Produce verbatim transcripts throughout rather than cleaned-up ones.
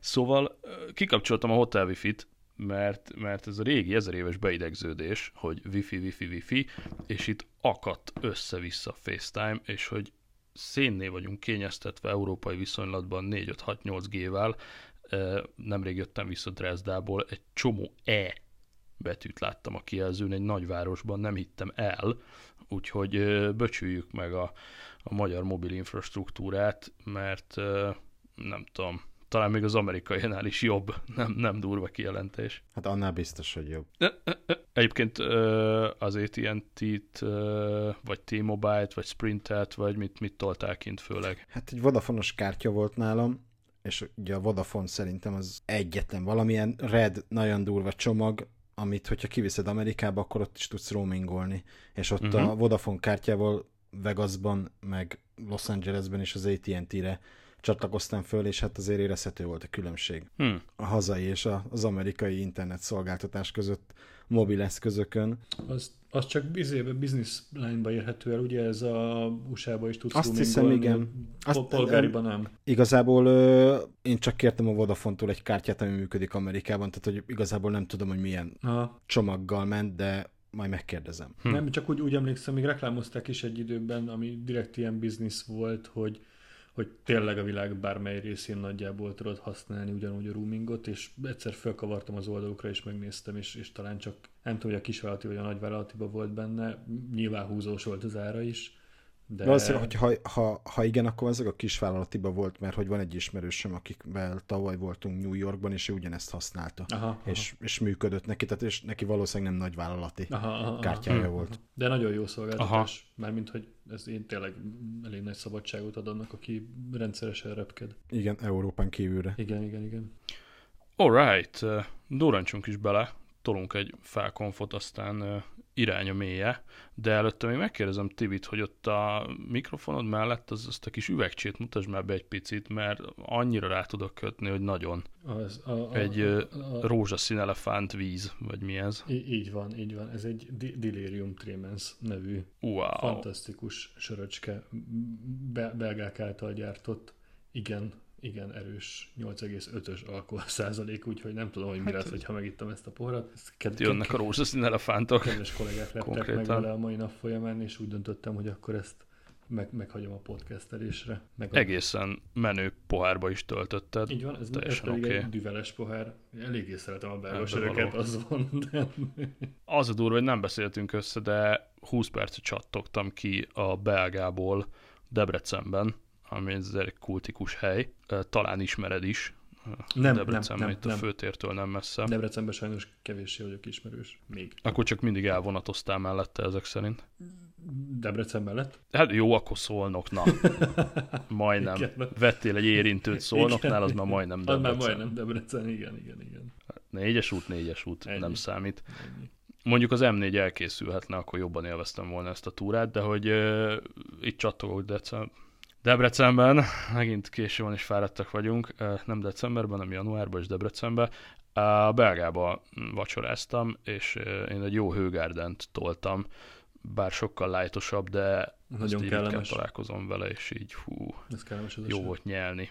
Szóval kikapcsoltam a hotel wifi-t, mert, mert ez a régi ezer éves beidegződés, hogy wifi, wifi, wifi, és itt akadt össze-vissza FaceTime, és hogy szénné vagyunk kényeztetve európai viszonylatban négy öt hat nyolc G-vel. Nemrég jöttem vissza Dresdából, egy csomó E betűt láttam a kijelzőn, egy nagyvárosban nem hittem el, úgyhogy böcsüljük meg a, a magyar mobil infrastruktúrát, mert nem tudom, talán még az amerikainál is jobb, nem, nem durva kijelentés. Hát annál biztos, hogy jobb. Egyébként az á té és té-t, vagy T-Mobile-t, vagy Sprint-et, vagy mit, mit toltál kint főleg? Hát egy Vodafone-os kártya volt nálam, és ugye a Vodafone szerintem az egyetlen valamilyen red, nagyon durva csomag, amit hogyha kiviszed Amerikába, akkor ott is tudsz roamingolni. És ott uh-huh. a Vodafone kártyával Vegasban, meg Los Angelesben is az á té és té-re csatlakoztam föl, és hát azért érezhető volt a különbség hmm. a hazai és az amerikai internet szolgáltatás között mobil eszközökön. Az, az csak business line-ba érhető el, ugye ez a u es á-ba is tudsz roamingolni. Azt hiszem, igen. Azt, polgáriban nem. Igazából ö, én csak kértem a Vodafone-tól egy kártyát, ami működik Amerikában, tehát hogy igazából nem tudom, hogy milyen Aha. csomaggal ment, de majd megkérdezem. Hmm. Nem, csak úgy, úgy emlékszem, még reklámozták is egy időben, ami direkt ilyen business volt, hogy hogy tényleg a világ bármely részén nagyjából tudod használni ugyanúgy a roamingot, és egyszer felkavartam az oldalukra, és megnéztem, és, és talán csak, nem tudom, hogy a kisvállalati vagy a nagyvállalatiban volt benne, nyilván húzós volt az ára is. De valószínűleg, hogy ha, ha, ha igen, akkor ezek a kisvállalatiba volt, mert hogy van egy ismerősöm, akikvel tavaly voltunk New Yorkban, és ő ugyanezt használta, aha, és, aha. és működött neki, tehát és neki valószínűleg nem nagyvállalati aha, aha, kártyája aha, volt. Aha. De nagyon jó szolgáltatás, aha. mármint, hogy ez én tényleg elég nagy szabadságot ad annak, aki rendszeresen repked. Igen, Európán kívülre. Igen, igen, igen. Alright, durrancsunk is bele, tolunk egy felkonfot, aztán irány a mélye, de előtte még megkérdezem Tibit, hogy ott a mikrofonod mellett az, azt a kis üvegcsét mutasd már be egy picit, mert annyira rá tudok kötni, hogy nagyon. Az, a, a, egy a, a, rózsaszín elefánt víz, vagy mi ez? Í- így van, így van. Ez egy Delirium Tremens nevű wow. fantasztikus söröcske, be- belgák által gyártott, igen, igen erős nyolc egész öt alkohol százalék, úgyhogy nem tudom, hogy mi lesz, hát, ha megittem ezt a poharat. Ked- jönnek a rózsaszín elefántok. Kedves kollégák lettek konkrétan meg vele a mai nap folyamán, és úgy döntöttem, hogy akkor ezt meg- meghagyom a podcastelésre. Meg a... Egészen menő pohárba is töltötted. Így van, ez, ez pedig okay. egy düveles pohár. Eléggé szeretem a belgosöröket, az van. De... Az a durva, hogy nem beszéltünk össze, de húsz percet csattogtam ki a belgából Debrecenben, ami egy kultikus hely, talán ismered is. Nem, Debrecen, nem, nem, itt a főtértől nem messze. Debrecenben sajnos kevéssé vagyok ismerős még. Akkor csak mindig elvonatoztál mellette ezek szerint. Debrecen mellett? Hát jó, akkor Szolnok, na. Majdnem. Igen. Vettél egy érintőt Szolnoknál, az már majdnem Debrecen. Az már majdnem Debrecen, igen, igen, igen. Négyes út, négyes út, ennyi. Nem számít. Ennyi. Mondjuk az em négy elkészülhetne, akkor jobban élveztem volna ezt a túrát, de hogy uh, itt csattogok Debrecen. Debrecenben, megint késő van és fáradtak vagyunk, nem decemberben, nem januárban és Debrecenben, a Belgába vacsoráztam, és én egy jó hőgárdent toltam, bár sokkal lightosabb, de nagyon kellemes. Találkozom vele, és így hú, jó volt nyelni.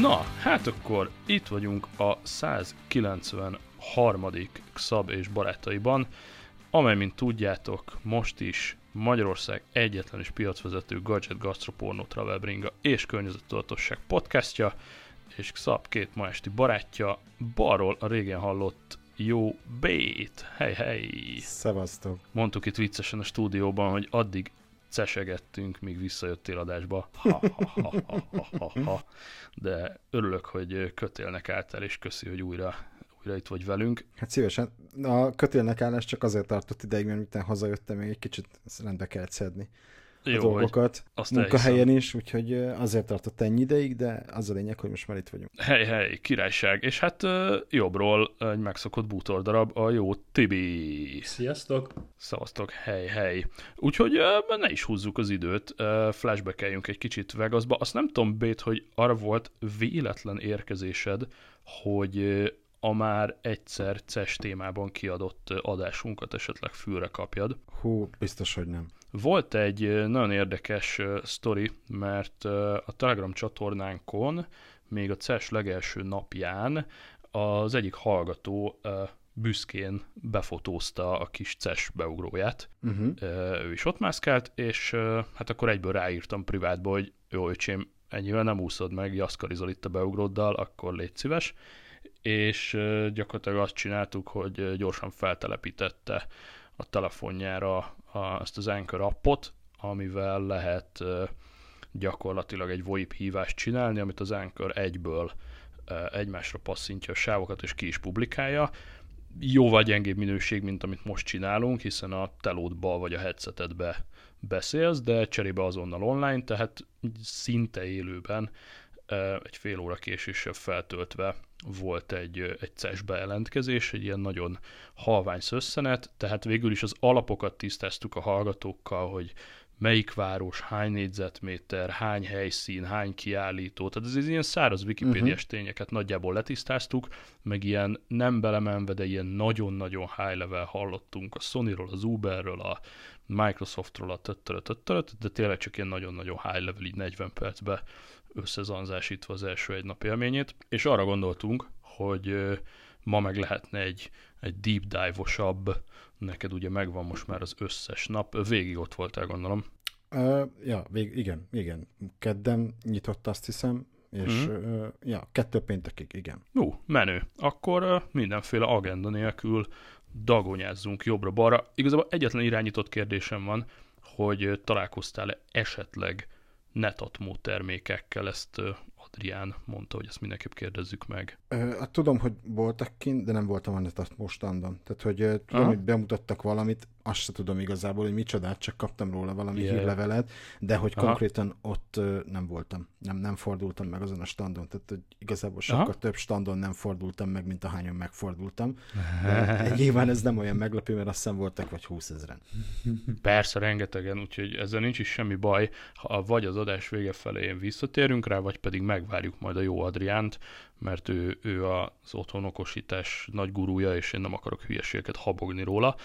Na, hát akkor itt vagyunk a száz kilencvenharmadik Xab és barátaiban, amely, mint tudjátok, most is Magyarország egyetlen és piacvezető gadget, gasztropornó, travel bringa és környezettudatosság podcastja, és Xab két ma esti barátja, balról a régen hallott Jó Bét, hej hej! Szevasztok! Mondtuk itt viccesen a stúdióban, hogy addig cesegettünk, míg visszajöttél adásba. Ha, ha, ha, ha, ha, ha. De örülök, hogy kötélnek álltál, és köszi, hogy újra, újra itt vagy velünk. Hát szívesen. A kötélnek állás csak azért tartott ideig, mert miután hazajöttem, még egy kicsit rendbe kellett szedni jó, dolgokat munkahelyen elhiszem. Is, úgyhogy azért tartott ennyi ideig, de az a lényeg, hogy most már itt vagyunk. Hely, hely, királyság, és hát jobbról egy megszokott bútordarab, a jó Tibi. Sziasztok! Szevasztok, hely, hely. Úgyhogy ne is húzzuk az időt, flashbackeljünk egy kicsit Vegasba. Azt nem tudom, Bét, hogy arra volt véletlen érkezésed, hogy a már egyszer ces témában kiadott adásunkat esetleg fülre kapjad. Hú, biztos, hogy nem. Volt egy nagyon érdekes sztori, mert a Telegram csatornánkon még a ces legelső napján az egyik hallgató büszkén befotózta a kis ces beugróját. Uh-huh. Ő is ott mászkált, és hát akkor egyből ráírtam privátba, hogy jó öcsém, ennyivel nem úszod meg, jaszkarizol itt a beugróddal, akkor légy szíves. És gyakorlatilag azt csináltuk, hogy gyorsan feltelepítette a telefonjára a, ezt az Anchor appot, amivel lehet gyakorlatilag egy VoIP hívást csinálni, amit az Anchor egyből egymásra passzintja a sávokat, és ki is publikálja. Jóval gyengébb minőség, mint amit most csinálunk, hiszen a telódba vagy a headsetedbe beszélsz, de cserébe azonnal online, tehát szinte élőben egy fél óra késéssel feltöltve volt egy, egy ces bejelentkezés, egy ilyen nagyon halvány szösszenet, tehát végül is az alapokat tisztáztuk a hallgatókkal, hogy melyik város, hány négyzetméter, hány helyszín, hány kiállító, tehát ez ilyen száraz wikipédiás uh-huh. tényeket nagyjából letisztáztuk, meg ilyen nem belemenve, de ilyen nagyon-nagyon high level hallottunk a Sonyról, az Uberről, a Microsoftról, a töttörötöttöröt, de tényleg csak ilyen nagyon-nagyon high level, így negyven percbe összezanzásítva az első egy nap élményét, és arra gondoltunk, hogy ma meg lehetne egy, egy deep dive-osabb, neked ugye megvan most már az összes nap, végig ott voltál, gondolom. Uh, ja, vég, igen, igen. Kedden nyitott, azt hiszem, és uh-huh. uh, ja, kettő péntekig, igen. Jó, menő. Akkor uh, mindenféle agenda nélkül dagonyázzunk jobbra-balra. Igazából egyetlen irányított kérdésem van, hogy találkoztál-e esetleg Netatmo termékekkel, ezt Adrián mondta, hogy ezt mindenképp kérdezzük meg. Hát tudom, hogy voltak kint, de nem voltam a Netatmo standon. Tehát, hogy tudom, Aha. hogy bemutattak valamit, azt se tudom igazából, hogy micsodát, csak kaptam róla valami yeah. hírlevelet, de hogy Aha. konkrétan ott nem voltam. Nem, nem fordultam meg azon a standon. Tehát, hogy igazából sokkal Aha. több standon nem fordultam meg, mint ahányan megfordultam. De nyilván ez nem olyan meglepő, mert azt hiszem voltak vagy húszezren. Persze, rengetegen, úgyhogy ezzel nincs is semmi baj, ha vagy az adás vége felé visszatérünk rá, vagy pedig megvárjuk majd a jó Adriánt, mert ő, ő az otthonokosítás nagy gurúja, és én nem akarok hülyeségeket habogni róla,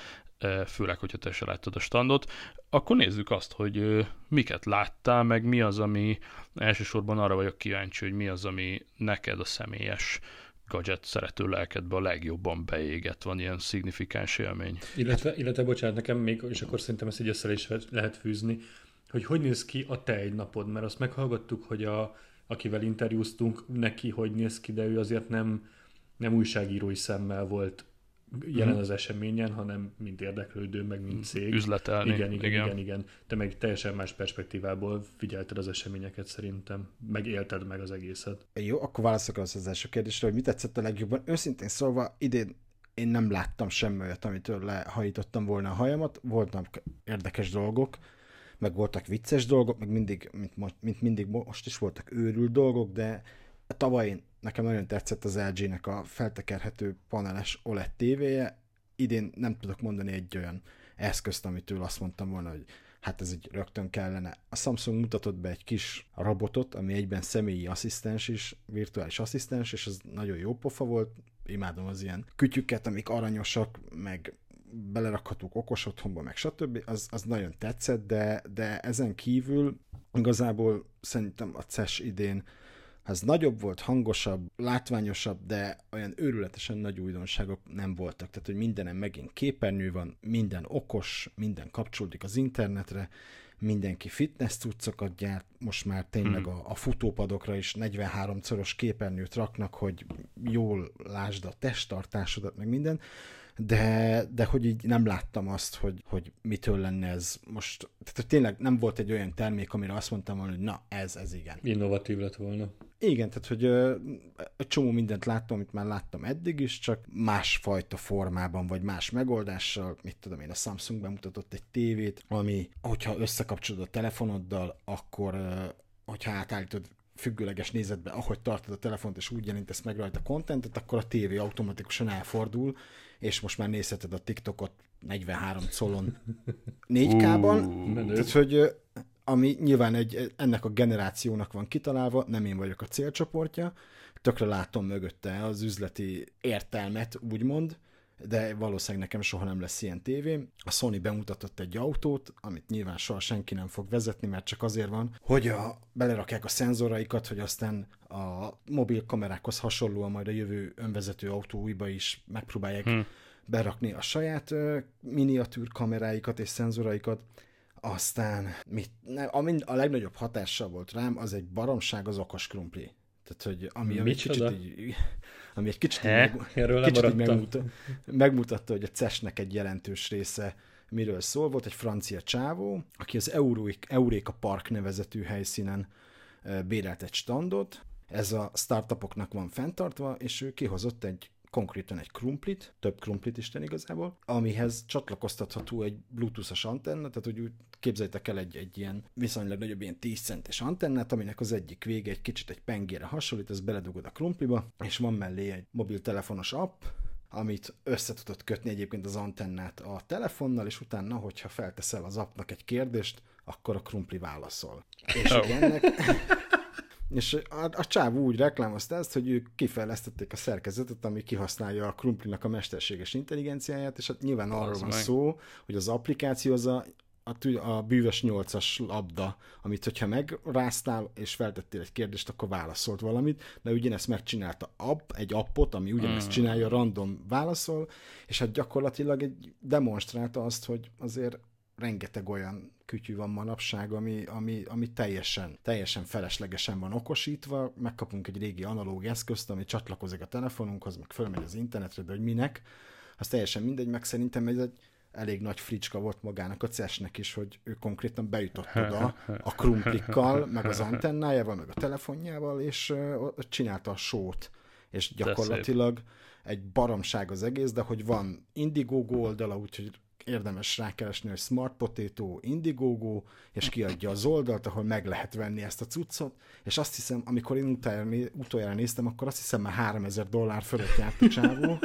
főleg, hogyha te se láttad a standot. Akkor nézzük azt, hogy miket láttál, meg mi az, ami elsősorban arra vagyok kíváncsi, hogy mi az, ami neked a személyes gadget szerető lelkedbe a legjobban beégett, van ilyen szignifikáns élmény. Illetve, illetve bocsánat, nekem még, és akkor szerintem ezt így össze is lehet fűzni, hogy hogy néz ki a te egy napod, mert azt meghallgattuk, hogy a, akivel interjúztunk, neki hogy néz ki, de ő azért nem, nem újságírói szemmel volt jelen az eseményen, hanem mint érdeklődő, meg mint cég. Üzletelni. Igen, igen, igen, igen, igen. Te meg teljesen más perspektívából figyelted az eseményeket szerintem, meg élted meg az egészet. Jó, akkor válaszolok az, az első kérdésre, hogy mi tetszett a legjobban. Őszintén szólva, idén én nem láttam semmi olyat, amitől lehajítottam volna a hajamat. Voltak érdekes dolgok, meg voltak vicces dolgok, meg mindig, mint, most, mint mindig most is voltak őrült dolgok, de tavaly nekem nagyon tetszett az el gének a feltekerhető paneles o el e dé tévéje. Idén nem tudok mondani egy olyan eszközt, amitől azt mondtam volna, hogy hát ez így rögtön kellene. A Samsung mutatott be egy kis robotot, ami egyben személyi asszisztens is, virtuális asszisztens, és az nagyon jó pofa volt. Imádom az ilyen kütyüket, amik aranyosak, meg belerakhatók okos otthonba, meg stb. Az, az nagyon tetszett, de, de ezen kívül igazából szerintem a ces idén az nagyobb volt, hangosabb, látványosabb, de olyan őrületesen nagy újdonságok nem voltak. Tehát, hogy mindenen megint képernyő van, minden okos, minden kapcsolódik az internetre, mindenki fitness cuccokat gyárt, most már tényleg a, a futópadokra is negyvenháromszoros képernyőt raknak, hogy jól lásd a testtartásodat, meg minden, de, de hogy így nem láttam azt, hogy, hogy mitől lenne ez most. Tehát tényleg nem volt egy olyan termék, amire azt mondtam volna, hogy na, ez, ez igen. Innovatív lett volna. Igen, tehát hogy egy csomó mindent láttam, amit már láttam eddig is, csak másfajta formában, vagy más megoldással, mit tudom én, a Samsung bemutatott egy tévét, ami, hogyha összekapcsolod a telefonoddal, akkor, hogyha átállítod függőleges nézetbe, ahogy tartod a telefont, és úgy jelentesz meg rajta kontentet, akkor a tévé automatikusan elfordul, és most már nézheted a TikTokot negyvenhárom colon négy ká-ban, uh, tehát hogy... ami nyilván egy, ennek a generációnak van kitalálva, nem én vagyok a célcsoportja, tökre látom mögötte az üzleti értelmet, úgymond, de valószínűleg nekem soha nem lesz ilyen tévém. A Sony bemutatott egy autót, amit nyilván soha senki nem fog vezetni, mert csak azért van, hogy a, belerakják a szenzoraikat, hogy aztán a mobil kamerákhoz hasonlóan majd a jövő önvezető autóiba is megpróbálják hmm. berakni a saját miniatűr kameráikat és szenzoraikat. Aztán mit, nem, a legnagyobb hatással volt rám, az egy baromság, az okos krumpli. Tehát, hogy ami, ami, kicsit, így, ami egy kicsit, meg, kicsit megmutatta, megmutatta, hogy a cé e es-nek egy jelentős része miről szól. Volt egy francia csávó, aki az Euréka Park nevezetű helyszínen bérelt egy standot. Ez a startupoknak van fenntartva, és ő kihozott egy konkrétan egy krumplit, több krumplit isten igazából, amihez csatlakoztatható egy bluetooth-os antenna, tehát hogy úgy képzeljétek el egy, egy ilyen viszonylag nagyobb, ilyen tíz centes antennát, aminek az egyik vége egy kicsit egy pengére hasonlít, ezt beledugod a krumpliba, és van mellé egy mobiltelefonos app, amit össze tudod kötni egyébként az antennát a telefonnal, és utána, hogyha felteszel az appnak egy kérdést, akkor a krumpli válaszol. És oh. ennek... És a, a csávú úgy reklámozta ezt, hogy ők kifejlesztették a szerkezetet, ami kihasználja a krumplinak a mesterséges intelligenciáját, és hát nyilván arról van szó, hogy az applikáció az a, a, a bűvös nyolcas labda, amit hogyha megráztál és feltettél egy kérdést, akkor válaszolt valamit, de ugyanezt megcsinálta app, egy appot, ami ugyanezt csinálja, random válaszol, és hát gyakorlatilag egy demonstrálta azt, hogy azért rengeteg olyan kütyű van manapság, ami, ami, ami teljesen, teljesen feleslegesen van okosítva, megkapunk egy régi analóg eszközt, ami csatlakozik a telefonunkhoz, meg fölmegy az internetre, de hogy minek, az teljesen mindegy, meg szerintem ez egy elég nagy fricska volt magának a cé e es-nek is, hogy ő konkrétan bejutott oda a krumplikkal, meg az antennájával, meg a telefonjával, és csinálta a sót, és gyakorlatilag egy baromság az egész, de hogy van Indiegogo oldala, úgyhogy érdemes rákeresni, hogy Smart Potato, Indiegogo, és kiadja az oldalt, ahol meg lehet venni ezt a cuccot, és azt hiszem, amikor én utoljára néztem, akkor azt hiszem már háromezer dollár fölött járt a csávó,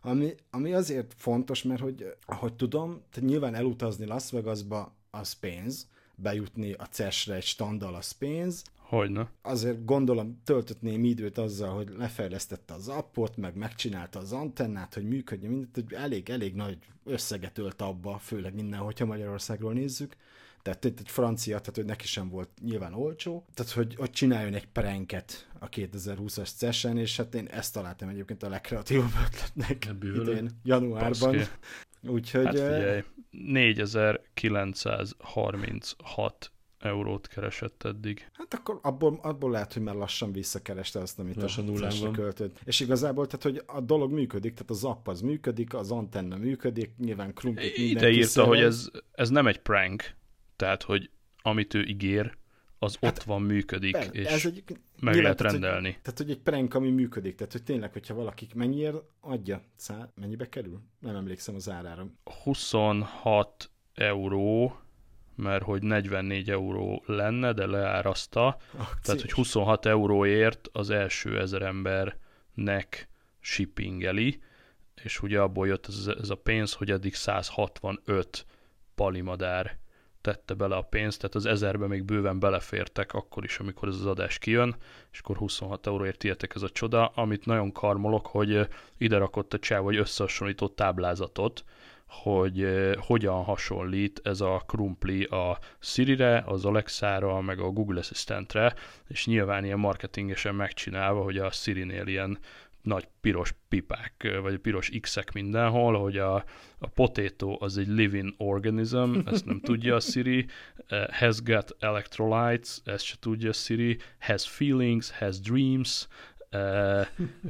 ami, ami azért fontos, mert hogy, ahogy tudom, tehát nyilván elutazni Las Vegasba az pénz, bejutni a cé e es-re egy standal az pénz, hogyne. Azért gondolom töltött némi időt azzal, hogy lefejlesztette az appot, meg megcsinálta az antennát, hogy működjön mindent, hogy elég-elég nagy összeget ölt abba, főleg minden, hogyha Magyarországról nézzük. Tehát egy francia, tehát hogy neki sem volt nyilván olcsó. Tehát, hogy, hogy csináljon egy pranket a kétezer-húszas cé e es-en, és hát én ezt találtam egyébként a legkreatívabb ötletnek idén, januárban. Baszki. Úgyhogy... Hát figyelj, négyezer-kilencszázharminchat eurót keresett eddig. Hát akkor abból, abból lehet, hogy már lassan visszakereste azt, amit lassan a nullásra költött. És igazából, tehát, hogy a dolog működik, tehát az app az működik, az antenna működik, nyilván krumplit mindenki. Ide írta, szerint. Hogy ez, ez nem egy prank, tehát, hogy amit ő ígér, az hát, ott van, működik, per, és egy, meg nyilván, lehet tehát, rendelni. Hogy, tehát, hogy egy prank, ami működik, tehát, hogy tényleg, hogyha valakik mennyiért adja, szá, mennyibe kerül? Nem emlékszem az árára. huszonhat euró, mert hogy negyvennégy euró lenne, de leárazta, ah, tehát hogy huszonhat euróért az első ezer embernek shippingeli, és ugye abból jött ez, ez a pénz, hogy eddig száz hatvanöt palimadár tette bele a pénzt, tehát az ezerbe még bőven belefértek akkor is, amikor ez az adás kijön, és akkor huszonhat euróért tietek ez a csoda, amit nagyon karmolok, hogy ide rakott a csáv, vagy összehasonlító táblázatot, hogy hogyan hasonlít ez a krumpli a Siri-re, az Alexa-ra, meg a Google Assistant-re, és nyilván ilyen marketingesen megcsinálva, hogy a Siri-nél ilyen nagy piros pipák, vagy piros X-ek mindenhol, hogy a, a potato az egy living organism, ezt nem tudja a Siri, has got electrolytes, ezt se tudja a Siri, has feelings, has dreams,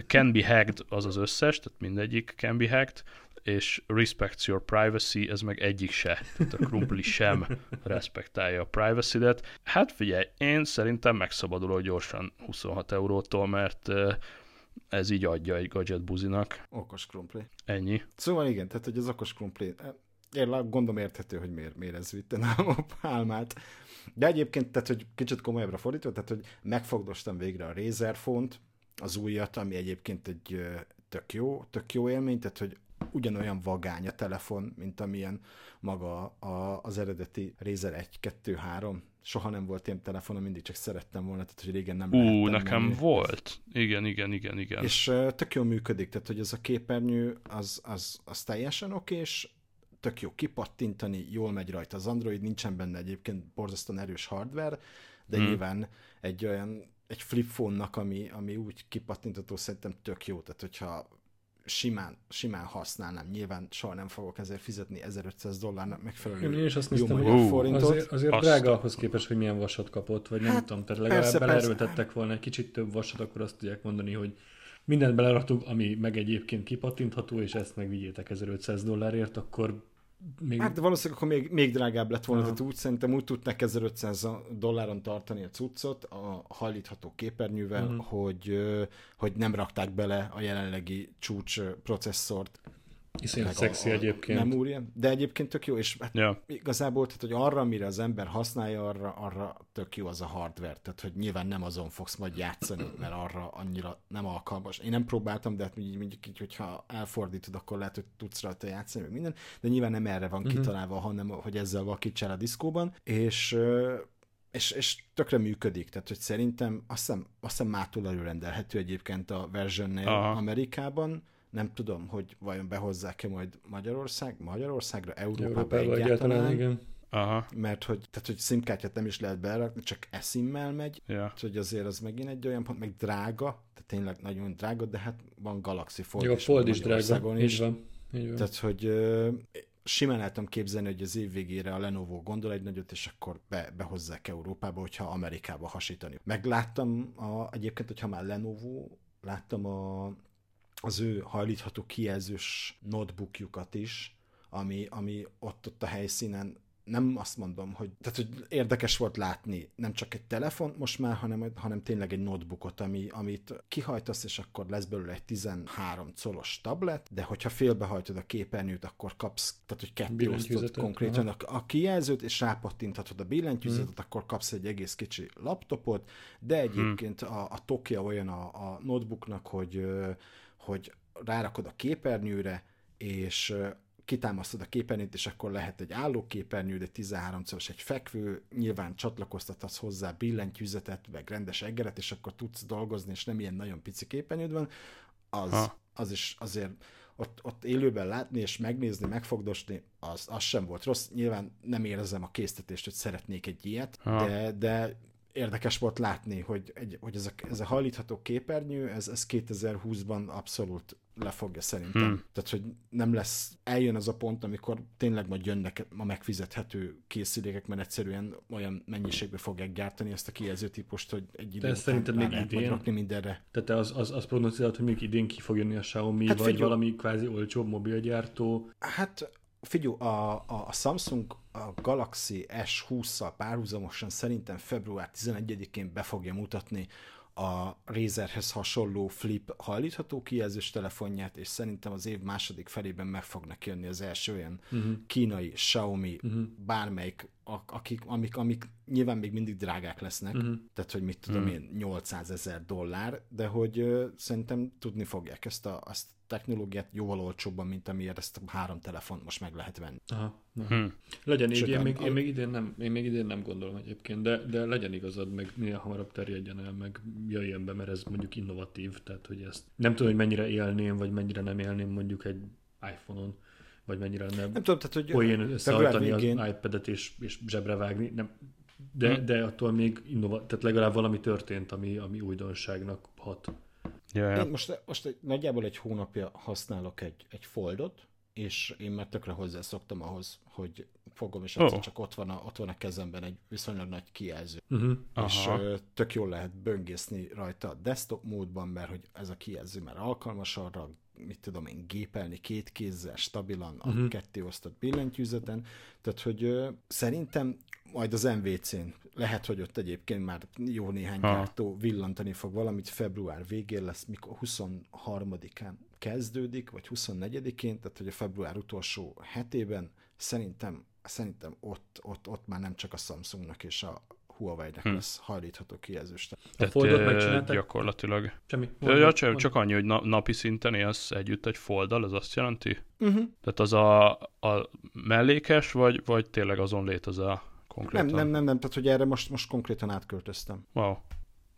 can be hacked, az az összes, tehát mindegyik can be hacked, és respects your privacy, ez meg egyik se. Tehát a krumpli sem respektálja a privacy-det. Hát figyelj, én szerintem megszabadulok gyorsan huszonhat eurótól, mert ez így adja egy gadget buzinak. Okos krumpli. Ennyi. Szóval igen, tehát hogy az okos krumpli, én gondolom érthető, hogy miért, miért ez vitte nálam a pálmát. De egyébként, tehát hogy kicsit komolyabbra fordítva, tehát hogy megfogdostam végre a Razer Phone-t, az újat, ami egyébként egy tök jó, tök jó élmény, tehát hogy ugyanolyan vagány a telefon, mint amilyen maga a, az eredeti Razer egy, kettő, három. Soha nem volt ilyen telefonom, mindig csak szerettem volna, tehát hogy régen nem lehettem. Ú, nekem menni. Volt. Igen, igen, igen, igen. És uh, tök jól működik, tehát hogy az a képernyő, az, az, az teljesen okés, tök jó kipattintani, jól megy rajta az Android, nincsen benne egyébként borzasztóan erős hardware, de hmm. nyilván egy olyan, egy flip phone-nak, ami, ami úgy kipattintató, szerintem tök jó, tehát hogyha simán, simán használnám. Nyilván soha nem fogok ezért fizetni ezerötszáz dollárnak megfelelő. Én is azt néztem, hogy forintot. Azért, azért azt... drága ahhoz képest, hogy milyen vasat kapott, vagy nem hát, tudom, tehát legalább persze, belerőltettek persze. volna egy kicsit több vasat, akkor azt tudják mondani, hogy mindent beleratunk, ami meg egyébként kipattintható, és ezt megvigyétek ezerötszáz dollárért, akkor még... Hát valószínűleg akkor még, még drágább lett volna, tehát úgy szerintem úgy tudták ezerötszáz dolláron tartani a cuccot a hajlítható képernyővel, uh-huh. hogy, hogy nem rakták bele a jelenlegi csúcs processzort. Iszonyat szexi a, a, egyébként. Nem úr, de egyébként tök jó, és hát yeah. igazából, tehát, hogy arra, mire az ember használja, arra, arra tök jó az a hardware, tehát hogy nyilván nem azon fogsz majd játszani, mert arra annyira nem alkalmas. Én nem próbáltam, de hát mondjuk így, hogyha elfordítod, akkor lehet, hogy tudsz rajta játszani, meg minden, de nyilván nem erre van mm-hmm. kitalálva, hanem hogy ezzel vakítsál a diszkóban, és... És, és tökre működik, tehát hogy szerintem azt hiszem, azt hiszem mától előrendelhető egyébként a version-nél Amerikában. Nem tudom, hogy vajon behozzák-e majd Magyarország, Magyarországra, Európába, Európába egyáltalán, igen. Aha. Mert hogy, tehát, hogy szimkártyát nem is lehet berakni, csak e-simmel megy, yeah. tehát, hogy azért az megint egy olyan pont, meg drága, tehát tényleg nagyon drága, de hát van Galaxy Fold is, Fold is Magyarországon drága. Is. Így van. Így van. Tehát, hogy uh, simán lehetem képzelni, hogy az év végére a Lenovo gondol egy nagyot, és akkor be, behozzák Európába, hogyha Amerikába hasítani. Megláttam a, egyébként, hogyha már Lenovo, láttam a az ő hajlítható kijelzős notebookjukat is, ami, ami ott, ott a helyszínen, nem azt mondom, hogy, tehát, hogy érdekes volt látni nem csak egy telefont most már, hanem, hanem tényleg egy notebookot, ami, amit kihajtasz, és akkor lesz belőle egy tizenhárom colos tablet, de hogyha félbehajtod a képernyőt, akkor kapsz, tehát hogy kettéosztod konkrétan a, a kijelzőt, és rápattinthatod a billentyűzetet, hmm. akkor kapsz egy egész kicsi laptopot, de egyébként hmm. a, a tokja olyan a, a notebooknak, hogy hogy rárakod a képernyőre, és kitámasztod a képernyőt, és akkor lehet egy álló képernyő, de tizenhárom colos egy fekvő, nyilván csatlakoztathatsz hozzá billentyűzetet, meg rendes eggeret, és akkor tudsz dolgozni, és nem ilyen nagyon pici képernyőd van, az, az is azért ott, ott élőben látni, és megnézni, megfogdosni, az, az sem volt rossz. Nyilván nem érezem a késztetést, hogy szeretnék egy ilyet, de, de érdekes volt látni, hogy, egy, hogy ez, a, ez a hajlítható képernyő, ez, ez kétezer-húszban abszolút lefogja szerintem. Hmm. Tehát, hogy nem lesz, eljön az a pont, amikor tényleg majd jönnek a megfizethető készülékek, mert egyszerűen olyan mennyiségbe fogják gyártani ezt a kijelzőtípust, hogy egy idő után már lehet majd rakni mindenre. Tehát te az, az, az prognózizálod, hogy még idén ki fog jönni a Xiaomi, hát vagy figyel... valami kvázi olcsóbb mobilgyártó? Hát... Figyelj, a, a, a Samsung a Galaxy S húsz párhuzamosan szerintem február tizenegyedikén be fogja mutatni a Razerhez hasonló flip hajlítható kijelzős telefonját, és szerintem az év második felében meg fognak jönni az első olyan uh-huh. kínai, Xiaomi, uh-huh. bármelyik, akik, amik, amik nyilván még mindig drágák lesznek, uh-huh. tehát hogy mit tudom uh-huh. én, nyolcszázezer dollár, de hogy uh, szerintem tudni fogják ezt a azt technológiát jóval olcsóbban, mint amiért ezt a három telefont most meg lehet venni. Aha. Hm. Legyen így, én még, én, még idén nem, én még idén nem gondolom egyébként, de, de legyen igazad, meg minél hamarabb terjedjen el, meg jöjjön be, mert ez mondjuk innovatív, tehát hogy ezt nem tudom, hogy mennyire élném, vagy mennyire nem élném mondjuk egy iPhone-on, vagy mennyire nem, nem tudom, tehát, hogy olyan összehajtani az iPad-et és, és zsebre vágni, nem, de, hm. de attól még innova, tehát legalább valami történt, ami, ami újdonságnak hat. Ja, ja. Én most, most egy, nagyjából egy hónapja használok egy, egy foldot, és én már tökre hozzászoktam ahhoz, hogy fogom, és oh. csak ott van, a, ott van a kezemben egy viszonylag nagy kijelző. Uh-huh. És uh, tök jól lehet böngészni rajta a desktop módban, mert hogy ez a kijelző már alkalmas arra, mit tudom én, gépelni két kézzel, stabilan, uh-huh. a ketté osztott billentyűzeten. Tehát, hogy ö, szerintem majd az em vé cén lehet, hogy ott egyébként már jó néhány gyártó villantani fog valamit, február végén lesz, mikor huszonharmadikán kezdődik, vagy huszonnegyedikén, tehát, hogy a február utolsó hetében szerintem, szerintem ott, ott, ott már nem csak a Samsungnak és a Huawei-nek hm. lesz hajlítható kijelzőst. A Foldot megcsináltak? Gyakorlatilag. Semmi. Ja, csak, csak annyi, hogy napi szinten élsz együtt egy Folddal, ez azt jelenti? Uh-huh. Tehát az a, a mellékes, vagy, vagy tényleg azon létez a konkrétan? Nem, nem, nem, nem, tehát hogy erre most, most konkrétan átköltöztem. Wow.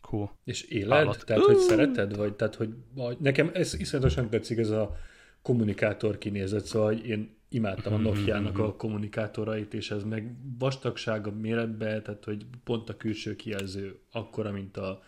Cool. És éled? Állat. Tehát, hogy szereted? Vagy, tehát, hogy nekem ez iszonyatosan tetszik ez a kommunikátor kinézet, szóval én imádtam a Nokia-nak a kommunikátorait, és ez meg vastagsága méretben, tehát hogy pont a külső kijelző akkora, mint a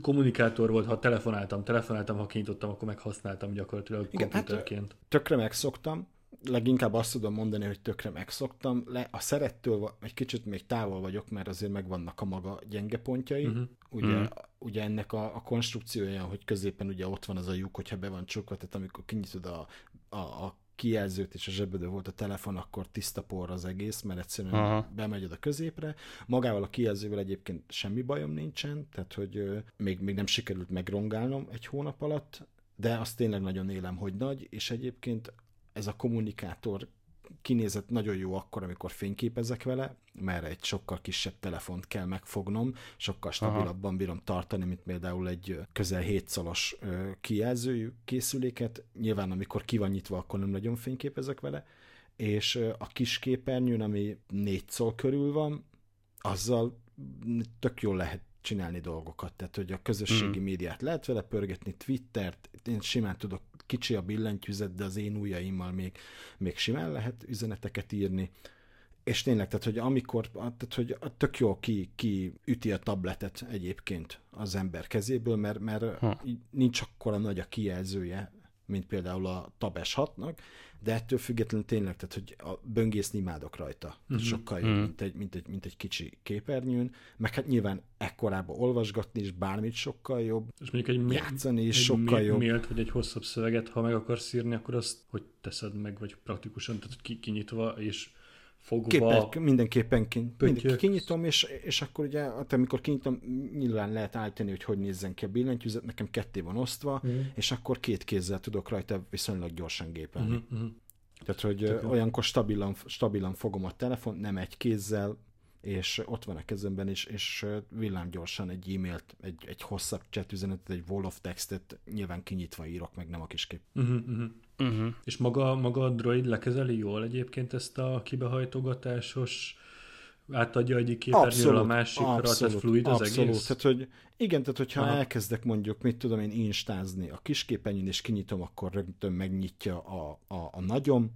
kommunikátor volt, ha telefonáltam, telefonáltam, ha kinyitottam, akkor meghasználtam gyakorlatilag komputerként. Hát, tökre megszoktam, leginkább azt tudom mondani, hogy tökre megszoktam, le a szerettől egy kicsit még távol vagyok, mert azért megvannak a maga gyenge pontjai, uh-huh. ugye, uh-huh. ugye ennek a, a konstrukciója, hogy középen ugye ott van az a lyuk, hogyha be van csukva, tehát amikor kinyitod a, a, a kijelzőt és a zsebedő volt a telefon, akkor tiszta porra az egész, mert egyszerűen aha. bemegy oda középre. Magával a kijelzővel egyébként semmi bajom nincsen, tehát hogy még, még nem sikerült megrongálnom egy hónap alatt, de azt tényleg nagyon élem, hogy nagy, és egyébként ez a kommunikátor kinézett nagyon jó akkor, amikor fényképezek vele, mert egy sokkal kisebb telefont kell megfognom, sokkal stabilabban aha. bírom tartani, mint például egy közel hét szalos kijelzőjű készüléket. Nyilván, amikor ki van nyitva, akkor nem nagyon fényképezek vele, és a kis képernyőn, ami négy szol körül van, azzal tök jól lehet csinálni dolgokat. Tehát, hogy a közösségi mm. médiát lehet vele pörgetni, Twittert, én simán tudok, kicsi a billentyűzet, de az én ujjaimmal még, még simán lehet üzeneteket írni. És tényleg, tehát, hogy amikor, tehát, hogy tök jól ki, ki üti a tabletet egyébként az ember kezéből, mert, mert nincs akkora nagy a kijelzője, mint például a Tab es hatnak, de ettől függetlenül tényleg, tehát, hogy a böngészni imádok rajta. Uh-huh. Sokkal jobb, mint egy, mint, egy, mint egy kicsi képernyőn, meg hát nyilván ekkorában olvasgatni is bármit sokkal jobb, és mondjuk egy játszani is sokkal jobb. Egy mélt, vagy egy hosszabb szöveget, ha meg akarsz írni, akkor azt hogy teszed meg, vagy praktikusan, tehát kinyitva, és fogva. Képen, mindenképpen kin, mindenki kinyitom, és, és akkor ugye, amikor kinyitom, nyilván lehet állítani, hogy hogy nézzen ki a billentyűzet, nekem ketté van osztva, mm. és akkor két kézzel tudok rajta viszonylag gyorsan gépelni. Mm-hmm. Tehát, hogy Tökül. olyankor stabilan, stabilan fogom a telefont, nem egy kézzel, és ott van a kezemben is, és villám gyorsan egy e-mailt, egy, egy hosszabb chat üzenetet, egy wall of textet nyilván kinyitva írok, meg nem a kis kép. Uh-huh, uh-huh. Uh-huh. És maga, maga a Droid lekezeli jól egyébként ezt a kibehajtogatásos, átadja egyik képernyőről a másikra, tehát fluid az abszolút. egész? Tehát, hogy igen, tehát hogyha aha. elkezdek mondjuk, mit tudom én, instázni a kisképernyőn, és kinyitom, akkor rögtön megnyitja a, a, a nagyom.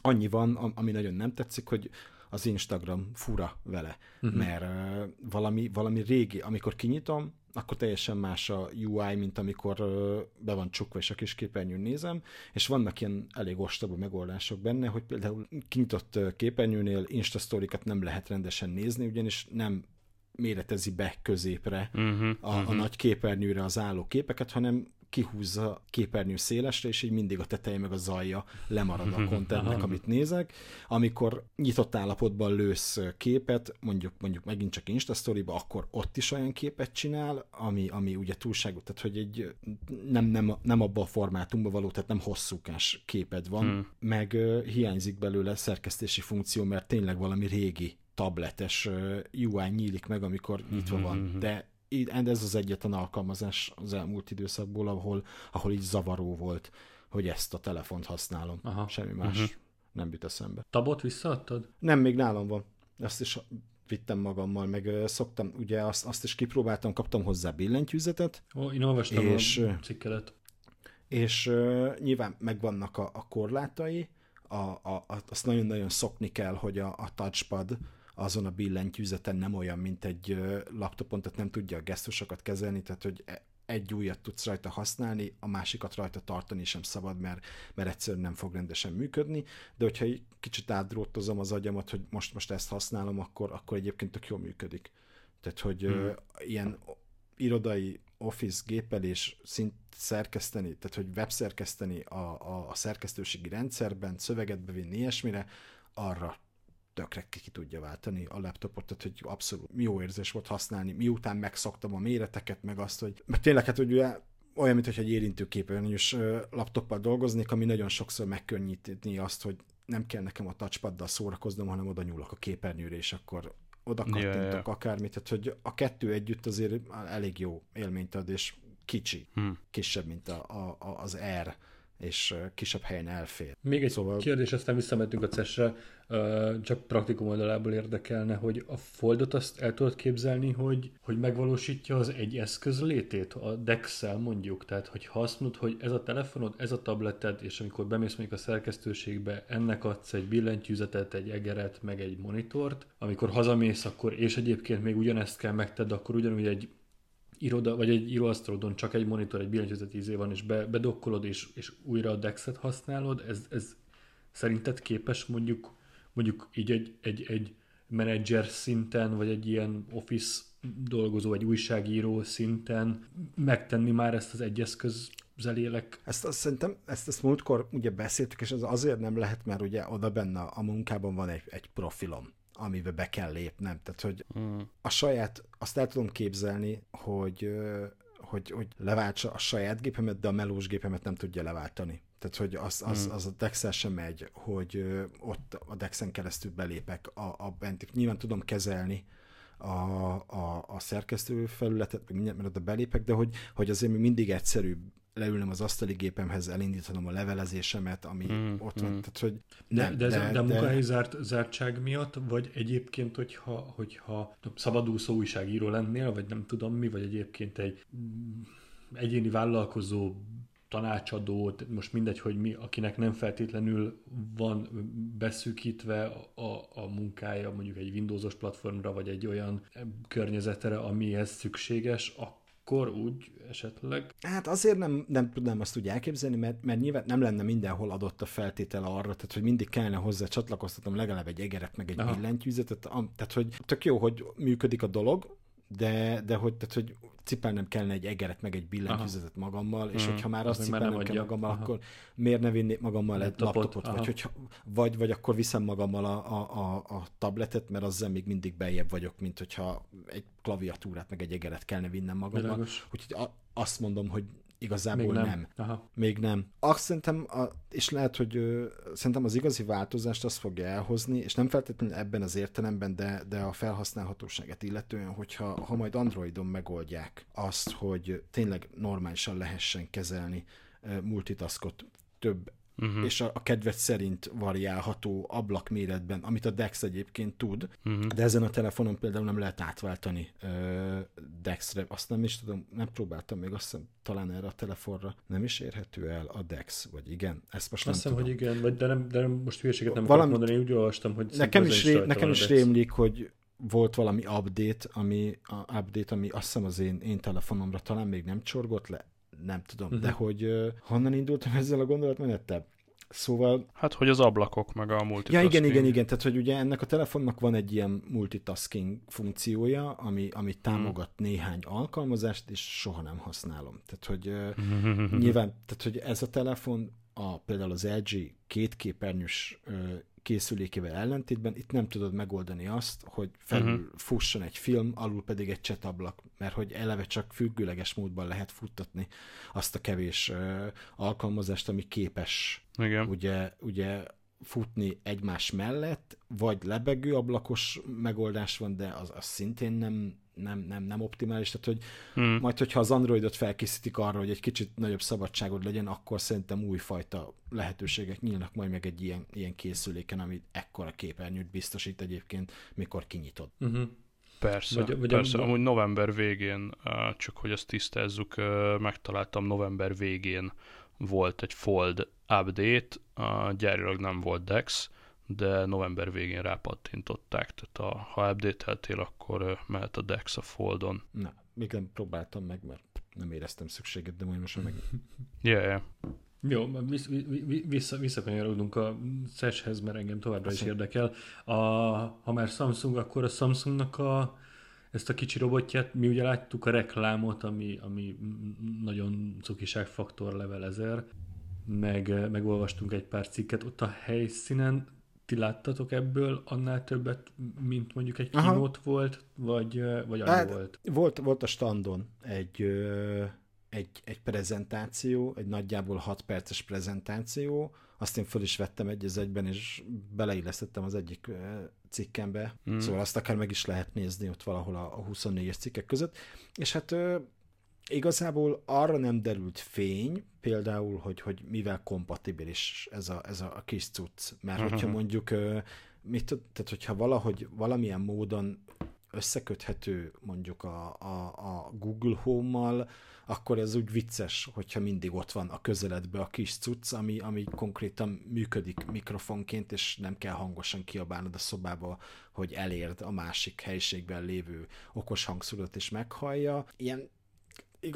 Annyi van, ami nagyon nem tetszik, hogy az Instagram fura vele, uh-huh. mert uh, valami, valami régi, amikor kinyitom, akkor teljesen más a u i, mint amikor uh, be van csukva, és a kis képernyőn nézem, és vannak ilyen elég ostoba megoldások benne, hogy például kinyitott képernyőnél Insta storykat nem lehet rendesen nézni, ugyanis nem méretezi be középre uh-huh. a, a uh-huh. nagy képernyőre az álló képeket, hanem kihúzza képernyő szélesre, és így mindig a teteje meg a zajja lemarad a kontentnek, amit nézek. Amikor nyitott állapotban lősz képet, mondjuk mondjuk megint csak Instastory-ba, akkor ott is olyan képet csinál, ami, ami ugye túlságú, tehát hogy egy nem, nem, nem abba a formátumban való, tehát nem hosszúkás képed van, hmm. meg uh, hiányzik belőle szerkesztési funkció, mert tényleg valami régi tabletes uh, u i nyílik meg, amikor nyitva van, de ez az egyetlen alkalmazás az elmúlt időszakból, ahol, ahol így zavaró volt, hogy ezt a telefont használom. Aha. Semmi más uh-huh. nem jut eszembe. Tabot visszaadtad? Nem, még nálam van. Ezt is vittem magammal, meg szoktam, ugye azt, azt is kipróbáltam, kaptam hozzá billentyűzetet. Ó, én olvastam és, a cikkelet. És uh, nyilván megvannak a, a korlátai, a, a, a, azt nagyon-nagyon szokni kell, hogy a, a touchpad azon a billentyűzeten nem olyan, mint egy laptopon, tehát nem tudja a gesztusokat kezelni, tehát hogy egy ujjat tudsz rajta használni, a másikat rajta tartani sem szabad, mert, mert egyszerűen nem fog rendesen működni, de hogyha egy kicsit átdrótozom az agyamat, hogy most, most ezt használom, akkor, akkor egyébként tök jól működik. Tehát, hogy hmm. ilyen irodai Office gépelés szint szerkeszteni, tehát hogy webszerkeszteni a, a, a szerkesztőségi rendszerben, szöveget bevinni, ilyesmire, arra tökre ki tudja váltani a laptopot, tehát hogy abszolút jó érzés volt használni, miután megszoktam a méreteket, meg azt, hogy mert tényleg hát, hogy ugye, olyan, mintha egy érintőképernyős laptoppal dolgoznék, ami nagyon sokszor megkönnyíteni azt, hogy nem kell nekem a touchpaddal szórakoznom, hanem oda nyúlok a képernyőre, és akkor oda kattintok ja, ja. akármit, tehát hogy a kettő együtt azért elég jó élményt ad, és kicsi, hmm. kisebb, mint a, a, a, az R, és kisebb helyen elfér. Még egy szóval... kérdés, aztán visszamentünk a cé é es-re, csak praktikum oldalából érdekelne, hogy a Foldot azt el tudod képzelni, hogy, hogy megvalósítja az egy eszköz létét, a Dexel mondjuk, tehát hogy azt mondod, hogy ez a telefonod, ez a tableted, és amikor bemész mondjuk a szerkesztőségbe, ennek adsz egy billentyűzetet, egy egeret, meg egy monitort, amikor hazamész, akkor és egyébként még ugyanezt kell megted, akkor ugyanúgy egy iroda, vagy egy íróasztalodon csak egy monitor, egy billentyűzet ízé van, és be, bedokkolod, és, és újra a Dexet használod, ez, ez szerinted képes mondjuk, mondjuk így egy, egy, egy menedzser szinten, vagy egy ilyen office dolgozó, vagy újságíró szinten megtenni már ezt az egy eszköz zelélek? Ezt azt szerintem, ezt, ezt múltkor ugye beszéltük, és ez azért nem lehet, mert ugye oda benne a munkában van egy, egy profilom, amiben be kell lépnem. Tehát, hogy a saját, azt el tudom képzelni, hogy, hogy, hogy leváltsa a saját gépemet, de a melós gépemet nem tudja leváltani. Tehát, hogy az, az, az a Dexel sem megy, hogy ott a Dexen keresztül belépek a, a bent. Nyilván tudom kezelni a, a, a szerkesztő felületet, mindjárt, mert oda belépek, de hogy, hogy azért még mindig egyszerűbb leülnem az asztali gépemhez, elindítanom a levelezésemet, ami mm, ott van. Mm. Tehát, hogy nem, de, de, ez de, de a munkahelyi zárt, zártság miatt, vagy egyébként, hogyha, hogyha szabadúszó újságíró lennél, vagy nem tudom mi, vagy egyébként egy egyéni vállalkozó, tanácsadó, most mindegy, hogy mi, akinek nem feltétlenül van beszűkítve a, a munkája mondjuk egy Windowsos platformra, vagy egy olyan környezetre, amihez szükséges, akkor akkor úgy esetleg? Hát azért nem, nem tudnám azt úgy elképzelni, mert, mert nyilván nem lenne mindenhol adott a feltétel arra, tehát hogy mindig kellene hozzá csatlakoztatnom legalább egy egeret, meg egy Aha. billentyűzetet, tehát hogy tök jó, hogy működik a dolog, de, de hogy, tehát, hogy cipelnem kellene egy egeret, meg egy billentyűzetet magammal, és mm. hogyha már azt, azt cipelnem kell magammal, Aha. akkor miért ne vinnék magammal egy laptopot, vagy, hogyha, vagy, vagy akkor viszem magammal a, a, a tabletet, mert azzal még mindig beljebb vagyok, mint hogyha egy klaviatúrát, meg egy egeret kellene vinnem magammal. Bilágos. Úgyhogy a, azt mondom, hogy igazából még nem. nem. Aha. Még nem. Azt szerintem, a, és lehet, hogy ö, szerintem az igazi változást azt fogja elhozni, és nem feltétlenül ebben az értelemben, de, de a felhasználhatóságát illetően, hogyha ha majd Androidon megoldják azt, hogy tényleg normálisan lehessen kezelni ö, multitaskot több, uh-huh. és a, a kedved szerint variálható ablakméretben, amit a Dex egyébként tud, uh-huh. de ezen a telefonon például nem lehet átváltani ö, Dexre. Azt nem is tudom, nem próbáltam még, azt hiszem, talán erre a telefonra nem is érhető el a Dex, vagy igen, ezt most azt nem hiszem, tudom. Hogy igen, de nem, de nem most hülyeséget nem akarok mondani, úgy olvastam, hogy... Nekem is, ré, nekem is rémlik, hogy volt valami update, ami, a update, ami azt hiszem az én, én telefonomra talán még nem csorgott le, nem tudom, uh-huh. de hogy uh, honnan indultam ezzel a gondolatmenettel? Szóval... Hát, hogy az ablakok, meg a multitasking. Ja, igen, igen, igen, tehát, hogy ugye ennek a telefonnak van egy ilyen multitasking funkciója, ami, ami támogat hmm. néhány alkalmazást, és soha nem használom. Tehát, hogy uh, nyilván, tehát, hogy ez a telefon, a, például az el gé két képernyős uh, készülékével ellentétben, itt nem tudod megoldani azt, hogy felül uh-huh. fusson egy film, alul pedig egy csetablak, mert hogy eleve csak függőleges módban lehet futtatni azt a kevés uh, alkalmazást, ami képes Igen. ugye, ugye futni egymás mellett, vagy lebegő ablakos megoldás van, de az, az szintén nem, nem, nem, nem optimális, tehát hogy hmm. majd, hogyha az Androidot felkészítik arra, hogy egy kicsit nagyobb szabadságod legyen, akkor szerintem újfajta lehetőségek nyílnak majd meg egy ilyen, ilyen készüléken, ami ekkora képernyőt biztosít egyébként, mikor kinyitod. Mhm. Uh-huh. Persze, vagy, vagy persze. Amúgy november végén, csak hogy ezt tisztázzuk, megtaláltam, november végén volt egy Fold update, gyárilag nem volt Dex, de november végén rápattintották, tehát a, ha update-eltél, akkor mehet a Dex a Foldon. Na, még nem próbáltam meg, mert nem éreztem szükséget, de majd most meg... Yeah, yeah. Jó, visszakanyarodunk a cé é es-hez, mert engem továbbra is érdekel. A, ha már Samsung, akkor a Samsungnak a ezt a kicsi robotját, mi ugye láttuk a reklámot, ami, ami nagyon cukiságfaktor level ezer, meg megolvastunk egy pár cikket ott a helyszínen. Ti láttatok ebből annál többet, mint mondjuk egy kínót volt, vagy, vagy annyi hát, volt? volt? Volt a standon egy, egy, egy prezentáció, egy nagyjából hat perces prezentáció, azt én föl is vettem egy az egyben, és beleillesztettem az egyik cikkembe, hmm. szóval azt akár meg is lehet nézni ott valahol a, a huszonnégyes cikkek között, és hát igazából arra nem derült fény, például, hogy, hogy mivel kompatibilis ez a, ez a kis cucc. Mert uh-huh. hogyha mondjuk, mit, tehát hogyha valahogy valamilyen módon összeköthető mondjuk a, a, a Google Home-mal, akkor ez úgy vicces, hogyha mindig ott van a közeledbe a kis cucc, ami, ami konkrétan működik mikrofonként, és nem kell hangosan kiabálnod a szobába, hogy elérd a másik helyiségben lévő okos hangszórót és meghallja. Ilyen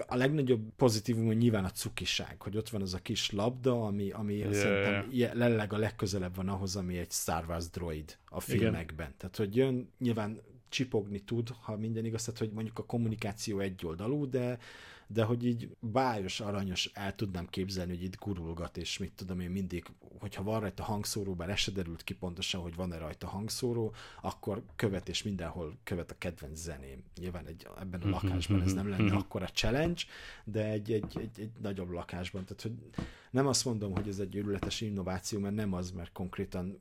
a legnagyobb pozitívum nyilván a cukiság, hogy ott van az a kis labda, ami, ami yeah, szerintem jelenleg a legközelebb van ahhoz, ami egy Star Wars droid a filmekben. Igen. Tehát, hogy jön, nyilván csipogni tud, ha minden igaz, tehát, hogy mondjuk a kommunikáció egyoldalú, de, de hogy így bájos, aranyos el tudnám képzelni, hogy itt gurulgat, és mit tudom én mindig, hogyha van rajta hangszóró, bár ez se derült ki pontosan, hogy van-e rajta hangszóró, akkor követ, és mindenhol követ a kedvenc zeném. Nyilván egy, ebben a lakásban ez nem lenne akkora challenge, de egy, egy, egy, egy nagyobb lakásban. Tehát, hogy nem azt mondom, hogy ez egy őrületes innováció, mert nem az, mert konkrétan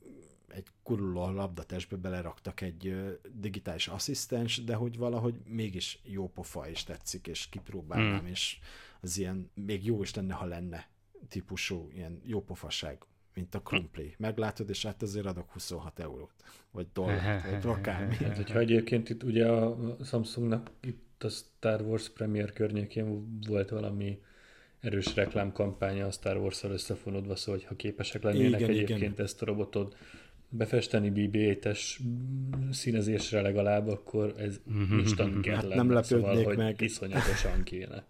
egy kuruló labdatestbe beleraktak egy digitális asszisztens, de hogy valahogy mégis jó pofa és tetszik, és kipróbálnám, hmm. és az ilyen még jó is lenne, ha lenne típusú ilyen jó pofaság, mint a krumpli. Meglátod, és hát azért adok huszonhat eurót, vagy dollárt, vagy akármi. Hát, hogyha egyébként itt ugye a Samsungnak itt a Star Wars premier környékén volt valami erős reklámkampánya a Star Wars-szal összefonodva, szóval ha képesek lennének igen, egyébként igen. ezt a robotod befesteni bé bé ötös színezésre legalább, akkor ez mm-hmm. instant kell hát lenne. Nem lepődnék szóval, meg. Hogy iszonyatosan kéne.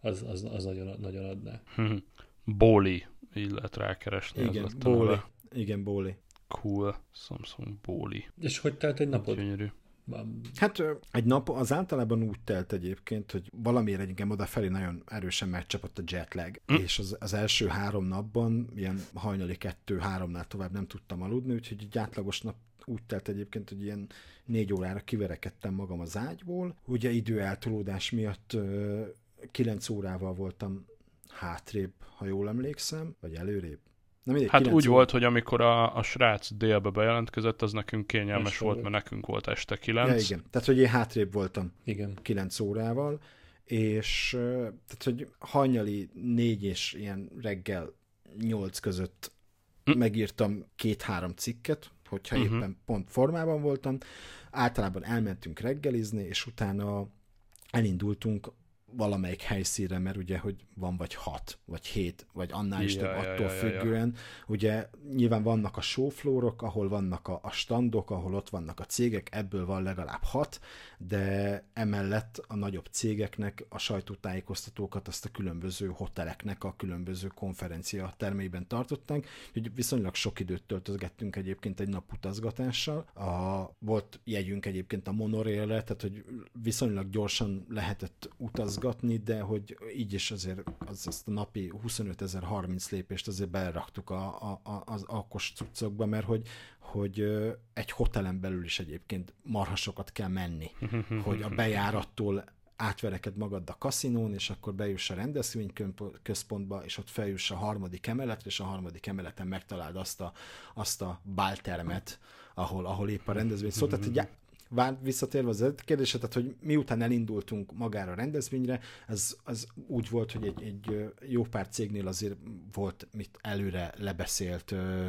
Az, az, az nagyon, nagyon adná. Ballie, így lehet rákeresni. Igen, Ballie. Igen, Ballie. Cool, Samsung Ballie. És hogy telt egy napod? Gyönyörű. Hát egy nap az általában úgy telt egyébként, hogy valamiért engem odafelé nagyon erősen megcsapott a jetlag, mm. és az, az első három napban ilyen hajnali kettő-háromnál tovább nem tudtam aludni, úgyhogy egy átlagos nap úgy telt egyébként, hogy ilyen négy órára kiverekedtem magam az ágyból. Ugye időeltolódás miatt kilenc órával voltam hátrébb, ha jól emlékszem, vagy előrébb. Mindegy, hát úgy óra. Volt, hogy amikor a, a srác délbe bejelentkezett, az nekünk kényelmes Most volt, mert nekünk volt este kilenc. Ja, igen. Tehát, hogy én hátrébb voltam igen. kilenc órával, és tehát, hogy hajnali négy és ilyen reggel nyolc között hm? megírtam két-három cikket, hogyha uh-huh. éppen pont formában voltam. Általában elmentünk reggelizni, és utána elindultunk valamelyik helyszínre, mert ugye, hogy van vagy hat, vagy hét, vagy annál is ja, több, ja, attól ja, függően. Ja, ja. Ugye nyilván vannak a showfloorok, ahol vannak a, a standok, ahol ott vannak a cégek, ebből van legalább hat, de emellett a nagyobb cégeknek a sajtótájékoztatókat azt a különböző hoteleknek a különböző konferencia termeiben tartották, hogy viszonylag sok időt töltögettünk egyébként egy nap utazgatással. A, volt jegyünk egyébként a monorailre, tehát hogy viszonylag gyorsan lehetett utazgatni, de hogy így is azért az, azt a napi huszonöt ezer harminc lépést azért beleraktuk a, a, az alkos cuccokba, mert hogy, hogy egy hotelen belül is egyébként marhasokat kell menni, hogy a bejárattól átvereked magad a kaszinón, és akkor bejuss a rendezvényközpontba, és ott feljuss a harmadik emeletre, és a harmadik emeleten megtaláld azt a, azt a báltermet, ahol, ahol épp a rendezvény szól. Tehát ugye Vált visszatérve az előtt kérdésre, tehát hogy miután elindultunk magára a rendezvényre, ez, ez úgy volt, hogy egy, egy jó pár cégnél azért volt mit előre lebeszélt ö,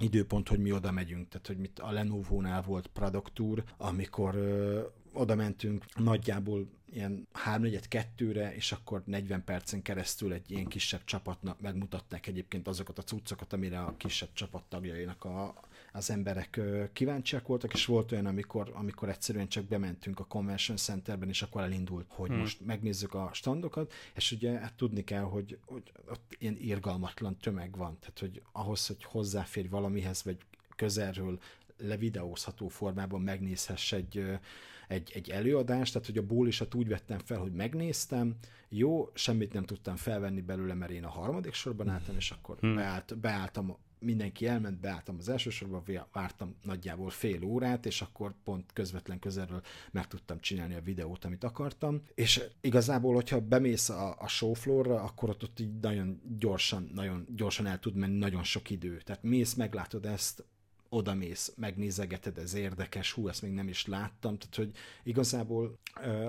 időpont, hogy mi oda megyünk. Tehát, hogy mit a Lenovónál volt Product Tour, amikor ö, oda mentünk nagyjából ilyen három negyven kettőre, és akkor negyven percen keresztül egy ilyen kisebb csapatnak megmutatták egyébként azokat a cuccokat, amire a kisebb csapattagjainak a az emberek kíváncsiak voltak, és volt olyan, amikor, amikor egyszerűen csak bementünk a Convention Centerben, és akkor elindult, hogy hmm. most megnézzük a standokat, és ugye hát tudni kell, hogy, hogy ott ilyen irgalmatlan tömeg van, tehát hogy ahhoz, hogy hozzáférj valamihez, vagy közelről levideózható formában megnézhess egy, egy, egy előadást, tehát hogy a bólisat úgy vettem fel, hogy megnéztem, jó, semmit nem tudtam felvenni belőle, mert én a harmadik sorban álltam, és akkor hmm. beállt, beálltam, mindenki elment, beálltam az első sorban, vártam nagyjából fél órát, és akkor pont közvetlen közelről meg tudtam csinálni a videót, amit akartam. És igazából, hogyha bemész a, a showfloorra, akkor ott, ott így nagyon gyorsan, nagyon gyorsan el tud menni nagyon sok idő. Tehát mész, meglátod ezt, odamész, megnézegeted, ez érdekes, hú, ezt még nem is láttam. Tehát, hogy igazából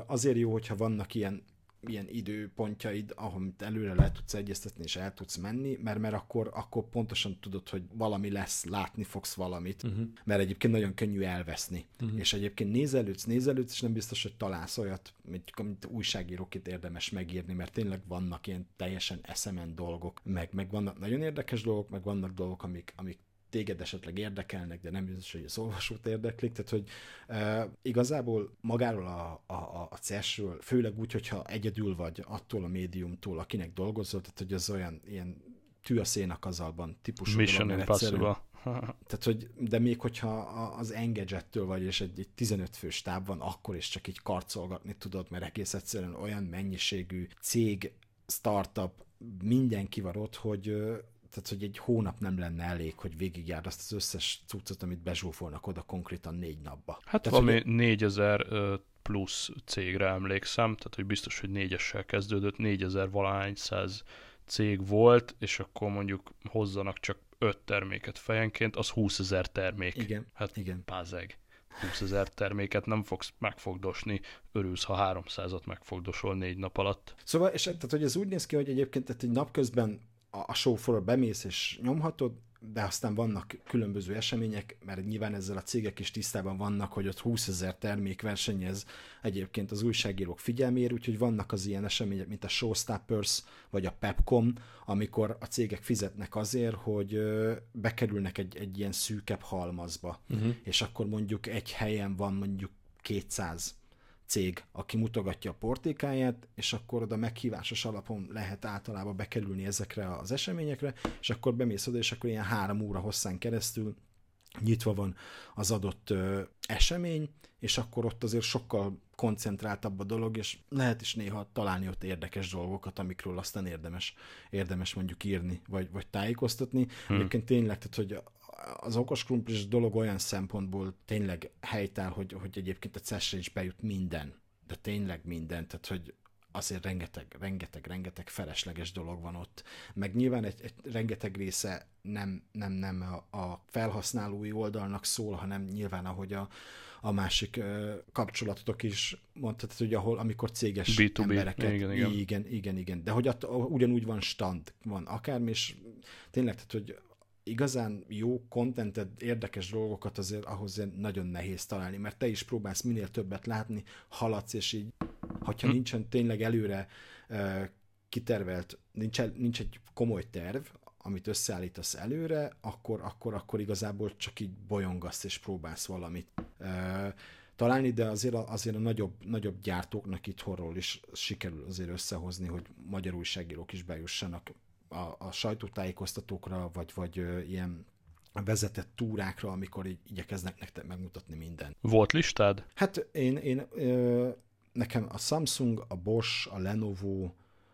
azért jó, hogyha vannak ilyen ilyen időpontjaid, amit előre le tudsz egyeztetni, és el tudsz menni, mert, mert akkor, akkor pontosan tudod, hogy valami lesz, látni fogsz valamit, uh-huh. mert egyébként nagyon könnyű elveszni. Uh-huh. És egyébként nézelődsz, nézelődsz, és nem biztos, hogy találsz olyat, mint, mint újságíróként érdemes megírni, mert tényleg vannak ilyen teljesen eszemen dolgok, meg, meg vannak nagyon érdekes dolgok, meg vannak dolgok, amik, amik téged esetleg érdekelnek, de nem biztos, hogy az olvasót érdeklik, tehát hogy e, igazából magáról a, a, a cé esről, főleg úgy, hogyha egyedül vagy attól a médiumtól, akinek dolgozol, tehát hogy az olyan ilyen tű a szénakazalban típusú Mission dolog, Impossible. Tehát, hogy, de még hogyha az Engadget-től vagy, és egy, egy tizenöt fős stáb van, akkor is csak így karcolgatni tudod, mert egész egyszerűen olyan mennyiségű cég, startup, mindenki van ott, hogy tehát, hogy egy hónap nem lenne elég, hogy végigjárd azt az összes cuccot, amit bezsúfolnak oda konkrétan négy napba. Hát tehát, valami hogy... négyezer plusz cégre emlékszem, tehát hogy biztos, hogy négyessel kezdődött, négyezer valahány száz cég volt, és akkor mondjuk hozzanak csak öt terméket fejenként, az húszezer termék. Igen. Hát igen. Pázeg. húszezer terméket nem fogsz megfogdosni, örülsz, ha háromszázat megfogdosol négy nap alatt. Szóval, és tehát, hogy ez úgy néz ki, hogy egyébként tehát egy napközben a showfloorra bemész és nyomhatod, de aztán vannak különböző események, mert nyilván ezzel a cégek is tisztában vannak, hogy ott húszezer termék versenyez egyébként az újságírók figyelméért, úgyhogy vannak az ilyen események, mint a Showstoppers vagy a Pepcom, amikor a cégek fizetnek azért, hogy bekerülnek egy, egy ilyen szűkebb halmazba, uh-huh. és akkor mondjuk egy helyen van mondjuk kétszáz cég, aki mutogatja a portékáját, és akkor oda meghívásos alapon lehet általában bekerülni ezekre az eseményekre, és akkor bemész oda, és akkor ilyen három óra hosszán keresztül nyitva van az adott ö, esemény, és akkor ott azért sokkal koncentráltabb a dolog, és lehet is néha találni ott érdekes dolgokat, amikről aztán érdemes, érdemes mondjuk írni, vagy, vagy tájékoztatni. Hmm. Egyébként tényleg, tehát, hogy az okos krumplis dolog olyan szempontból tényleg helytáll, hogy, hogy egyébként a cé esre is bejut minden, de tényleg minden, tehát hogy azért rengeteg, rengeteg, rengeteg felesleges dolog van ott. Meg nyilván egy, egy rengeteg része nem, nem, nem a, a felhasználói oldalnak szól, hanem nyilván ahogy a, a másik ö, kapcsolatotok is mondhatod, hogy ahol, amikor céges bé kettő bé embereket... Igen, igen, igen. igen, igen. De hogy att, ugyanúgy van stand, van akármi, és tényleg, tehát hogy igazán jó kontentet, érdekes dolgokat azért ahhoz nagyon nehéz találni, mert te is próbálsz minél többet látni, haladsz, és így, hogyha nincsen tényleg előre uh, kitervelt, nincs, nincs egy komoly terv, amit összeállítasz előre, akkor, akkor, akkor igazából csak így bolyongasz, és próbálsz valamit uh, találni, de azért a, azért a nagyobb, nagyobb gyártóknak itthonról is sikerül azért összehozni, hogy magyar újságírók is bejussanak A, a sajtótájékoztatókra, vagy, vagy ö, ilyen vezetett túrákra, amikor így igyekeznek nektek megmutatni mindent. Volt listád? Hát én, én ö, nekem a Samsung, a Bosch, a Lenovo,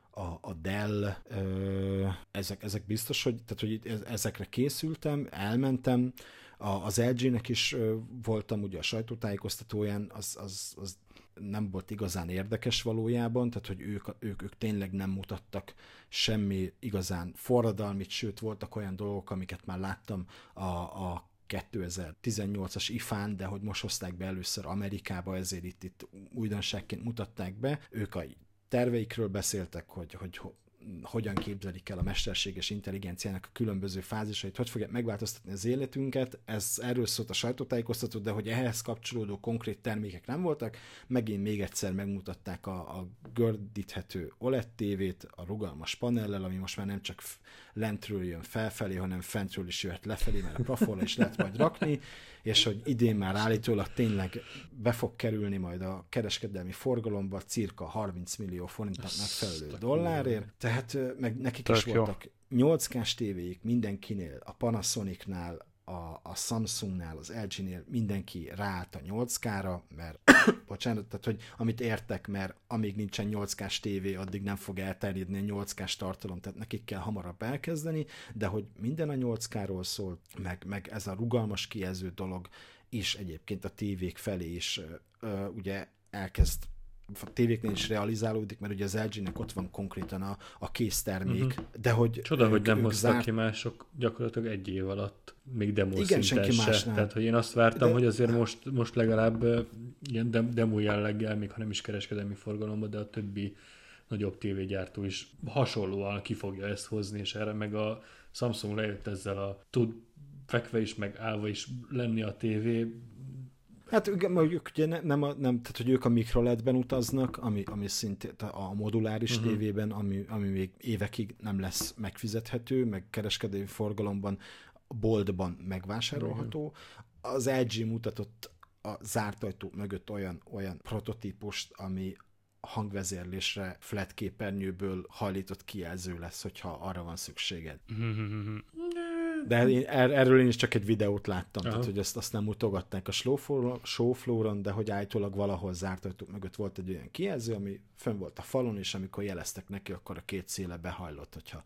a, a Dell, ö, ezek, ezek biztos, hogy, tehát, hogy ezekre készültem, elmentem. A, az el gének is ö, voltam ugye a sajtótájékoztatóján, az, az, az nem volt igazán érdekes valójában, tehát hogy ők, ők, ők tényleg nem mutattak semmi igazán forradalmit, sőt voltak olyan dolgok, amiket már láttam a, a kétezer-tizennyolcas ifán, de hogy most hozták be először Amerikába, ezért itt, itt újdonságként mutatták be. Ők a terveikről beszéltek, hogy, hogy hogyan képzelik el a mesterséges intelligenciának a különböző fázisait, hogy fogják megváltoztatni az életünket, ez erről szólt a sajtótájékoztató, de hogy ehhez kapcsolódó konkrét termékek nem voltak, megint még egyszer megmutatták a, a gördíthető o el e dé tévét, a rugalmas panellel, ami most már nem csak lentről jön felfelé, hanem fentről is jöhet lefelé, mert a plafonra is lehet majd rakni, és hogy idén már állítólag tényleg be fog kerülni majd a kereskedelmi forgalomba cirka harminc millió forintnak megfelelő dollárért, tehát meg nekik Tök is jó. voltak nyolc kás tévéik mindenkinél, a Panasonicnál, a, a Samsungnál, az el gé-nél mindenki ráállt a nyolc ká-ra, mert bocsánat, tehát hogy amit értek, mert amíg nincsen nyolc ká-s tévé, addig nem fog elterjedni a nyolc ká-s tartalom, tehát nekik kell hamarabb elkezdeni, de hogy minden a nyolc ká-ról szól, meg, meg ez a rugalmas kijelző dolog, és egyébként a tévék felé is ö, ugye elkezd a tévéknél is realizálódik, mert ugye az el gé-nek ott van konkrétan a, a késztermék, uh-huh. de hogy... Csoda, ők, hogy nem hoztak zárt... ki mások gyakorlatilag egy év alatt, még demo igen, szinten se. Másnál. Tehát, hogy én azt vártam, de... hogy azért most, most legalább ilyen demo jelleggel, még ha nem is kereskedelmi forgalomba, de a többi nagyobb tévégyártó is hasonlóan ki fogja ezt hozni, és erre meg a Samsung lejött ezzel a tud fekve is, meg állva is lenni a tévé. Hát ők ugye nem, nem, nem, tehát hogy ők a mikroledben utaznak, ami, ami szintén a moduláris uh-huh. tévében, ami, ami még évekig nem lesz megfizethető, meg kereskedelmi forgalomban, boltban megvásárolható. Uh-huh. Az el gé mutatott a zárt ajtó mögött olyan, olyan prototípust, ami hangvezérlésre flat képernyőből hajlított kijelző lesz, hogyha arra van szükséged. Uh-huh. De én, erről én is csak egy videót láttam, Aha. tehát hogy ezt azt nem mutogatták a showfloor-on, de hogy állítólag valahol zárt ajtók mögött volt egy olyan kijelző, ami fönn volt a falon, és amikor jeleztek neki, akkor a két széle behajlott, hogyha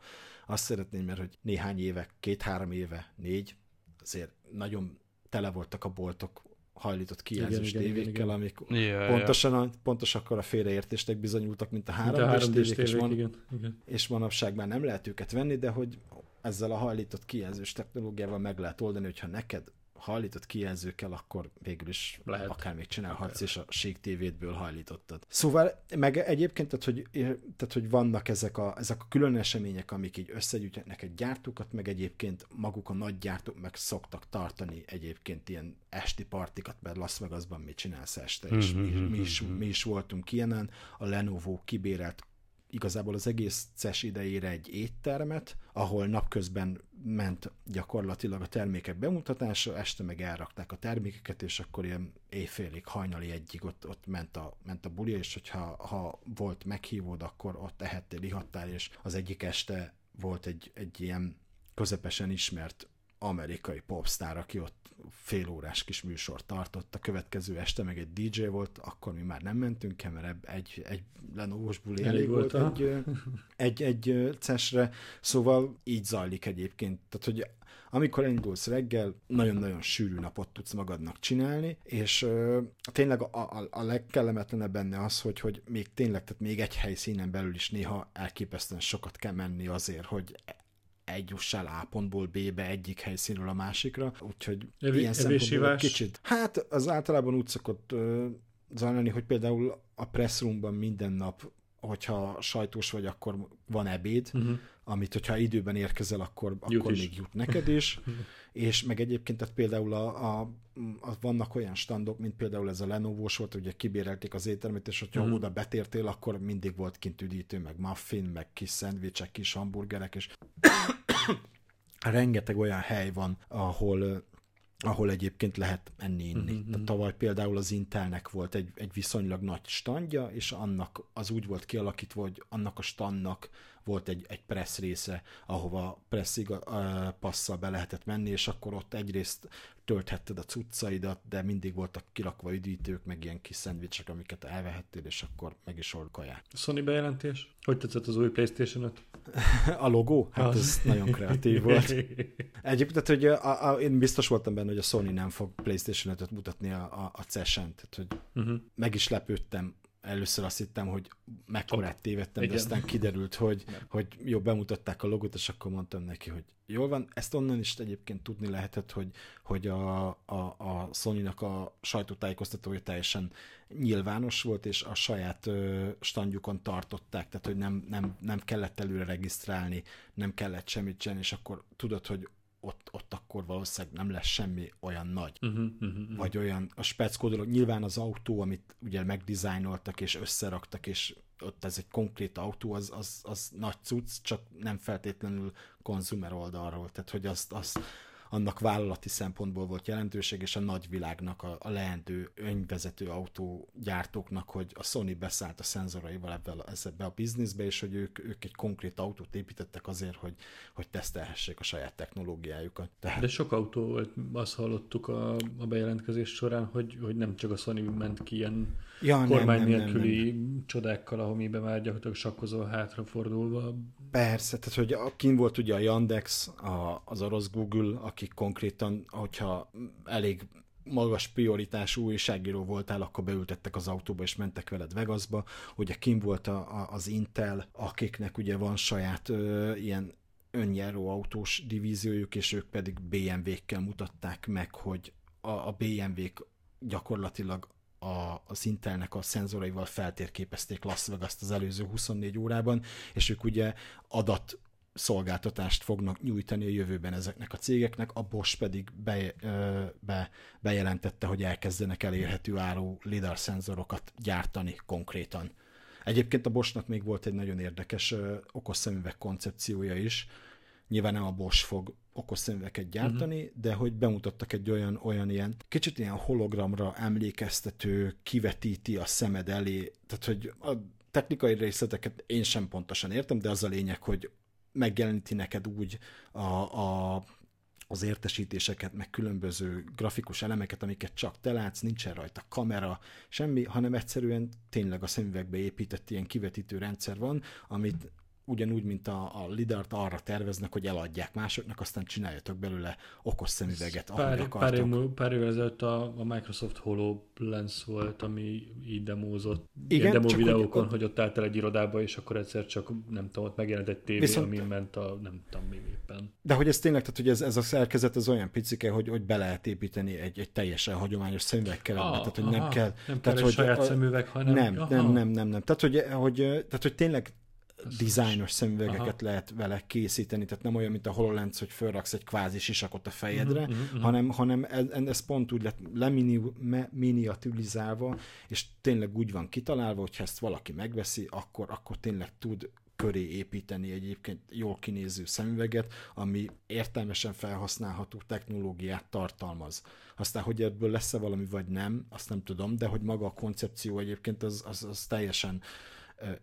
azt szeretném, mert hogy néhány éve, két-három éve, négy, azért nagyon tele voltak a boltok hajlított kijelzős tévékkel, amik ja, pontosan, ja. pontosan akkor a félreértésnek bizonyultak, mint a három dés tévék, és, man, igen, igen. és manapság már nem lehet őket venni, de hogy ezzel a hajlított kijelzős technológiával meg lehet oldani, hogyha neked hajlított kijelző kell, akkor végül is lehet. Akár még csinálhatsz, és a Sík tévédből hajlítottad. Szóval, meg egyébként, tehát, hogy, tehát, hogy vannak ezek a, ezek a külön események, amik így összegyűjtnek egy gyártókat, meg egyébként maguk a nagy gyártók meg szoktak tartani egyébként ilyen esti partikat, mert Las Vegasban mit csinálsz este, és mi, mi, is, mi is voltunk ilyenen. A Lenovo kibérelt igazából az egész cé e es idejére egy éttermet, ahol napközben ment gyakorlatilag a termékek bemutatása, este meg elrakták a termékeket, és akkor ilyen éjfélig, hajnali egyig ott, ott ment, a, ment a buli, és hogyha ha volt meghívód, akkor ott ehettél, ihattál, és az egyik este volt egy, egy ilyen közepesen ismert amerikai popstar, aki ott félórás kis műsort tartott, a következő este meg egy dé jé volt, akkor mi már nem mentünk, mert egy, egy Lenovo-s buli elég, elég volt a... egy, egy, egy cé e es-re, szóval így zajlik egyébként, tehát hogy amikor elindulsz reggel, nagyon-nagyon sűrű napot tudsz magadnak csinálni, és ö, tényleg a, a, a legkellemetlenebb benne az, hogy, hogy még tényleg, tehát még egy helyszínen belül is néha elképesztően sokat kell menni azért, hogy eljussál A pontból B-be egyik helyszínről a másikra, úgyhogy Evi, ilyen szempontból kicsit. Hát az általában úgy szokott ö, zajlani, hogy például a press roomban minden nap, hogyha sajtós vagy, akkor van ebéd, uh-huh. amit hogyha időben érkezel, akkor, akkor még jut neked is, és meg egyébként tehát például a, a, a, vannak olyan standok, mint például ez a Lenovo-s volt, ugye kibérelték az éttermet, és hogyha uh-huh. oda betértél, akkor mindig volt kint üdítő, meg muffin, meg kis szendvicsek, kis hamburgerek, és rengeteg olyan hely van, ahol ahol egyébként lehet enni-inni. Mm-hmm. Tavaly például az Intelnek volt egy, egy viszonylag nagy standja, és annak az úgy volt kialakítva, hogy annak a standnak volt egy, egy press része, ahova press uh, passzal be lehetett menni, és akkor ott egyrészt tölthetted a cuccaidat, de mindig voltak kirakva üdítők, meg ilyen kis szendvicsek, amiket elvehettél, és akkor meg is orkolják. Sony bejelentés? Hogy tetszett az új PlayStation öt? A logó? Hát az. Ez nagyon kreatív volt. Egyébként, hogy a, a, én biztos voltam benne, hogy a Sony nem fog PlayStation ötöt mutatni a, a, a cé e es-en, tehát hogy uh-huh. meg is lepődtem. Először azt hittem, hogy mekkorát tévedtem, de igen. aztán kiderült, hogy, hogy jó, bemutatták a logót, és akkor mondtam neki, hogy jól van, ezt onnan is egyébként tudni lehetett, hogy, hogy a, a, a Sony-nak a sajtótájékoztatója teljesen nyilvános volt, és a saját ö, standjukon tartották, tehát hogy nem, nem, nem kellett előre regisztrálni, nem kellett semmit csinálni, és akkor tudod, hogy Ott, ott akkor valószínűleg nem lesz semmi olyan nagy, uh-huh, uh-huh, uh-huh. vagy olyan a speckó dolog. Nyilván az autó, amit ugye megdizájnoltak és összeraktak, és ott ez egy konkrét autó, az, az, az nagy cucc, csak nem feltétlenül konzumer oldalról, tehát hogy azt, azt annak vállalati szempontból volt jelentőség, és a nagyvilágnak, a, a leendő önvezető autógyártóknak, hogy a Sony beszállt a szenzoraival ebbe a bizniszbe, és hogy ők, ők egy konkrét autót építettek azért, hogy, hogy tesztelhessék a saját technológiájukat. Tehát... De sok autó volt, azt hallottuk a, a bejelentkezés során, hogy, hogy nem csak a Sony ment ki ilyen ja, kormány nem, nem, nélküli nem, nem, nem. csodákkal, amiben már gyakorlatilag sakkozol hátrafordulva. Persze, tehát hogy a, kint volt ugye a Yandex, a, az orosz Google, akik konkrétan, hogyha elég magas prioritású újságíró voltál, akkor beültettek az autóba és mentek veled Vegasba. Ugye kint volt a, a, az Intel, akiknek ugye van saját ö, ilyen önjáró autós divíziójuk, és ők pedig bé em vé-kkel mutatták meg, hogy a, a bé em vé-k gyakorlatilag A, az Intelnek a szenzoraival feltérképezték Las Vegast az előző huszonnégy órában, és ők ugye adat szolgáltatást fognak nyújtani a jövőben ezeknek a cégeknek, a Bosch pedig be, be, bejelentette, hogy elkezdenek elérhető áru lidar szenzorokat gyártani konkrétan. Egyébként a Boschnak még volt egy nagyon érdekes okos szemüveg koncepciója is. Nyilván nem a Bosch fog okos szemüveket gyártani, uh-huh. de hogy bemutattak egy olyan, olyan ilyen, kicsit ilyen hologramra emlékeztető, kivetíti a szemed elé, tehát hogy a technikai részleteket én sem pontosan értem, de az a lényeg, hogy megjeleníti neked úgy a, a, az értesítéseket, meg különböző grafikus elemeket, amiket csak te látsz, nincsen rajta kamera, semmi, hanem egyszerűen tényleg a szemüvegbe épített ilyen kivetítő rendszer van, amit ugyanúgy, mint a, a lidart arra terveznek, hogy eladják másoknak, aztán csináljatok belőle okos szemüveget, ahogy pár, akartok. Pár, pár évvel ezelőtt a, a Microsoft HoloLens volt, ami így demózott. Igen, demo videókon, hogy, hogy ott álltál egy irodába, és akkor egyszer csak, nem tudom, ott megjelent egy tévé, viszont... amin ment a nem tudom mi éppen. De hogy ez tényleg, tehát hogy ez, ez a szerkezet az olyan picike, hogy, hogy be lehet építeni egy, egy teljesen hagyományos szemüvegkeretbe, ah, tehát hogy aha, nem kell. Nem kell egy saját szemüveg, hanem... Nem, aha. nem, nem, nem, nem. Tehát hogy, hogy, tehát, hogy tényleg dizájnos szemüvegeket Aha. lehet vele készíteni, tehát nem olyan, mint a HoloLens, hogy fölraksz egy kvázi sisakot a fejedre, uh-huh, uh-huh. hanem, hanem ez, ez pont úgy lett leminiaturizálva, és tényleg úgy van kitalálva, hogyha ezt valaki megveszi, akkor, akkor tényleg tud köré építeni egyébként jól kinéző szemüveget, ami értelmesen felhasználható technológiát tartalmaz. Aztán, hogy ebből lesz-e valami, vagy nem, azt nem tudom, de hogy maga a koncepció egyébként az, az, az teljesen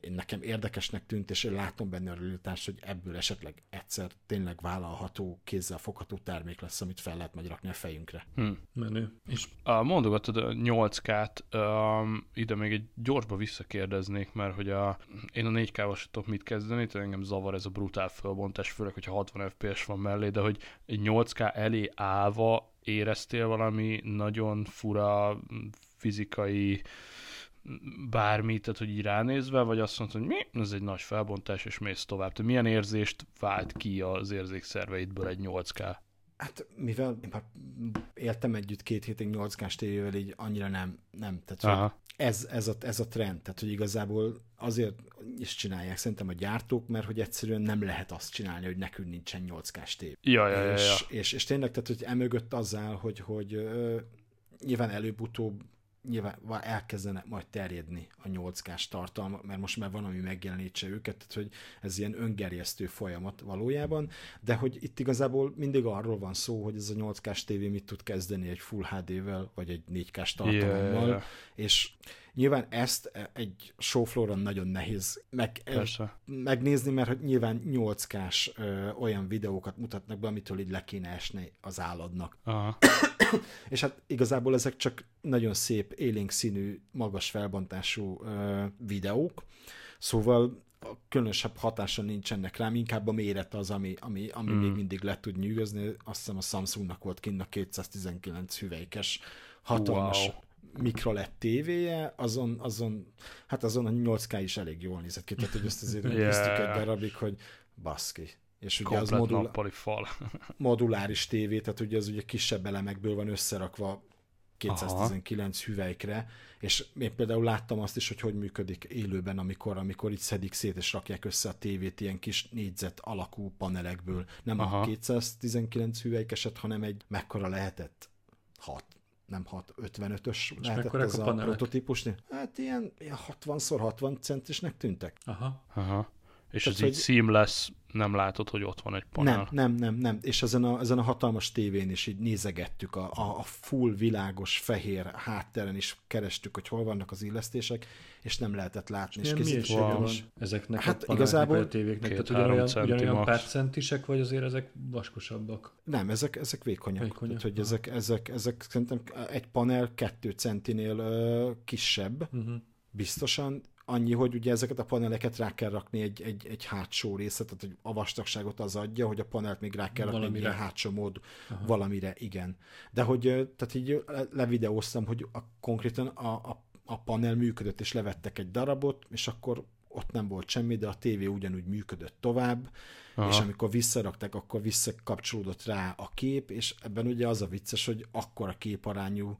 én nekem érdekesnek tűnt, és én látom benne a realitást, hogy ebből esetleg egyszer tényleg vállalható, kézzel fogható termék lesz, amit fel lehet majd rakni a fejünkre. Hmm. Menő. És mondogatod a nyolc K-t, um, ide még egy gyorsba visszakérdeznék, mert hogy a, én a négy K-val sem tudok mit kezdeni, tehát engem zavar ez a brutál fölbontás, főleg, hogyha hatvan ef pé es van mellé, de hogy egy nyolc K elé állva éreztél valami nagyon fura fizikai bármit, tehát hogy így ránézve, vagy azt mondta, hogy mi? Ez egy nagy felbontás, és mész tovább. Tehát milyen érzést vált ki az érzékszerveidből egy nyolc K? Hát mivel én már éltem együtt két hétig nyolc K-s tévével, így annyira nem. nem. Tehát ez, ez, a, ez a trend, tehát hogy igazából azért is csinálják szerintem a gyártók, mert hogy egyszerűen nem lehet azt csinálni, hogy nekünk nincsen nyolc K-s tévé. Ja, ja, ja, ja. És, és tényleg, tehát hogy emögött az áll, hogy, hogy uh, nyilván előbb-utóbb nyilván elkezdenek majd terjedni a nyolc K-s tartalma, mert most már van, ami megjelenítse őket, tehát hogy ez ilyen öngerjesztő folyamat valójában, de hogy itt igazából mindig arról van szó, hogy ez a nyolc K-s tévé mit tud kezdeni egy Full há dé-vel, vagy egy négy K-s tartalommal, yeah. és nyilván ezt egy showflooron nagyon nehéz meg, megnézni, mert hogy nyilván nyolc K-s ö, olyan videókat mutatnak be, amitől így le kéne esni az álladnak. Aha. És hát igazából ezek csak nagyon szép, élénk színű, magas felbontású ö, videók, szóval különösebb hatása nincsenek rám, inkább a méret az, ami, ami, ami mm. még mindig le tud nyűgözni, azt hiszem a Samsungnak volt kint a kétszáztizenkilenc hüvelykes hatalmas wow. mikroled tévéje, azon, azon, hát azon a nyolc K is elég jól nézett ki, tehát hogy ezt azért yeah. néztük egy darabig, hogy baszki. És ugye komplet az modul... nappali fal. moduláris tévé, tehát ugye az ugye kisebb elemekből van összerakva kétszáztizenkilenc Aha. hüvelykre, és én például láttam azt is, hogy hogy működik élőben, amikor, amikor így szedik szét, és rakják össze a tévét ilyen kis négyzet alakú panelekből. Nem Aha. a kétszáztizenkilenc hüvelykeset, hanem egy mekkora lehetett hat. Nem hat, ötvenötös lehetett ez a, a prototípusnél. Hát ilyen, ilyen hatvan szer hatvan centisnek tűntek. Aha. Aha. És tehát, ez így seamless, nem látod, hogy ott van egy panel. Nem, nem, nem, nem. És ezen a, ezen a hatalmas tévén is így nézegettük, a, a full világos fehér hátteren is kerestük, hogy hol vannak az illesztések, és nem lehetett látni. És, és készítsége van ezeknek hát a igazából a tévéknek? Tehát ugyanolyan, ugyanolyan pár centisek, vagy azért ezek vaskosabbak? Nem, ezek, ezek vékonyak. vékonyak. Tehát, hogy ezek, ezek, ezek szerintem egy panel kettő centinél uh, kisebb, uh-huh. biztosan. Annyi, hogy ugye ezeket a paneleket rá kell rakni egy, egy, egy hátsó részre, tehát hogy a vastagságot az adja, hogy a panelt még rá kell rakni egy hátsó mód Aha. valamire, igen. De hogy, tehát így levideóztam, hogy a, konkrétan a, a, a panel működött, és levettek egy darabot, és akkor ott nem volt semmi, de a tévé ugyanúgy működött tovább, Aha. és amikor visszarakták, akkor visszakapcsolódott rá a kép, és ebben ugye az a vicces, hogy akkora képarányú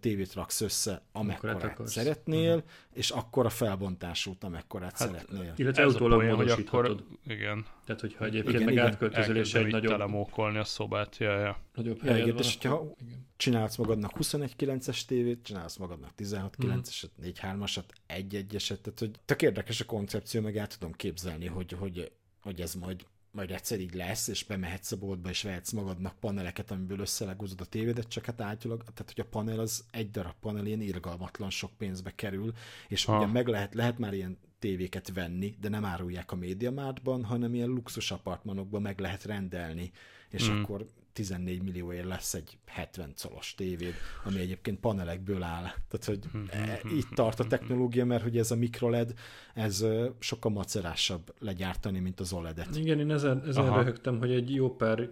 tévét raksz össze, amekkorát szeretnél, uh-huh. és akkora felbontásút, amekkorát hát, szeretnél. Illetve ez utólag a poén, akkor, igen. Tehát, hogyha egyébként igen, meg igen. átköltözölése egy nagyobb... telemókolni a szobát, ja, ja. Nagyobb ja, igen, és ha csinálsz magadnak huszonegy kilences tévét, csinálsz magadnak tizenhat kilenceset, uh-huh. négy hármasat, egy egyeset, tehát hogy tök érdekes a koncepció, meg el tudom képzelni, hogy, hogy, hogy ez majd majd egyszer így lesz, és bemehetsz a boltba, és vehetsz magadnak paneleket, amiből összelegúzod a tévédet, csak hát átjulag, tehát hogy a panel az egy darab panel, ilyen irgalmatlan sok pénzbe kerül, és ha. Ugyan meg lehet, lehet már ilyen tévéket venni, de nem árulják a MediaMarktban, hanem ilyen luxus apartmanokban meg lehet rendelni, és hmm. akkor tizennégy millióért lesz egy hetven colos tévéd, ami egyébként panelekből áll. Tehát, hogy e, így tart a technológia, mert hogy ez a mikroled, ez sokkal macerásabb legyártani, mint az o el edet. Igen, én ezen, ezen röhögtem, hogy egy jó pár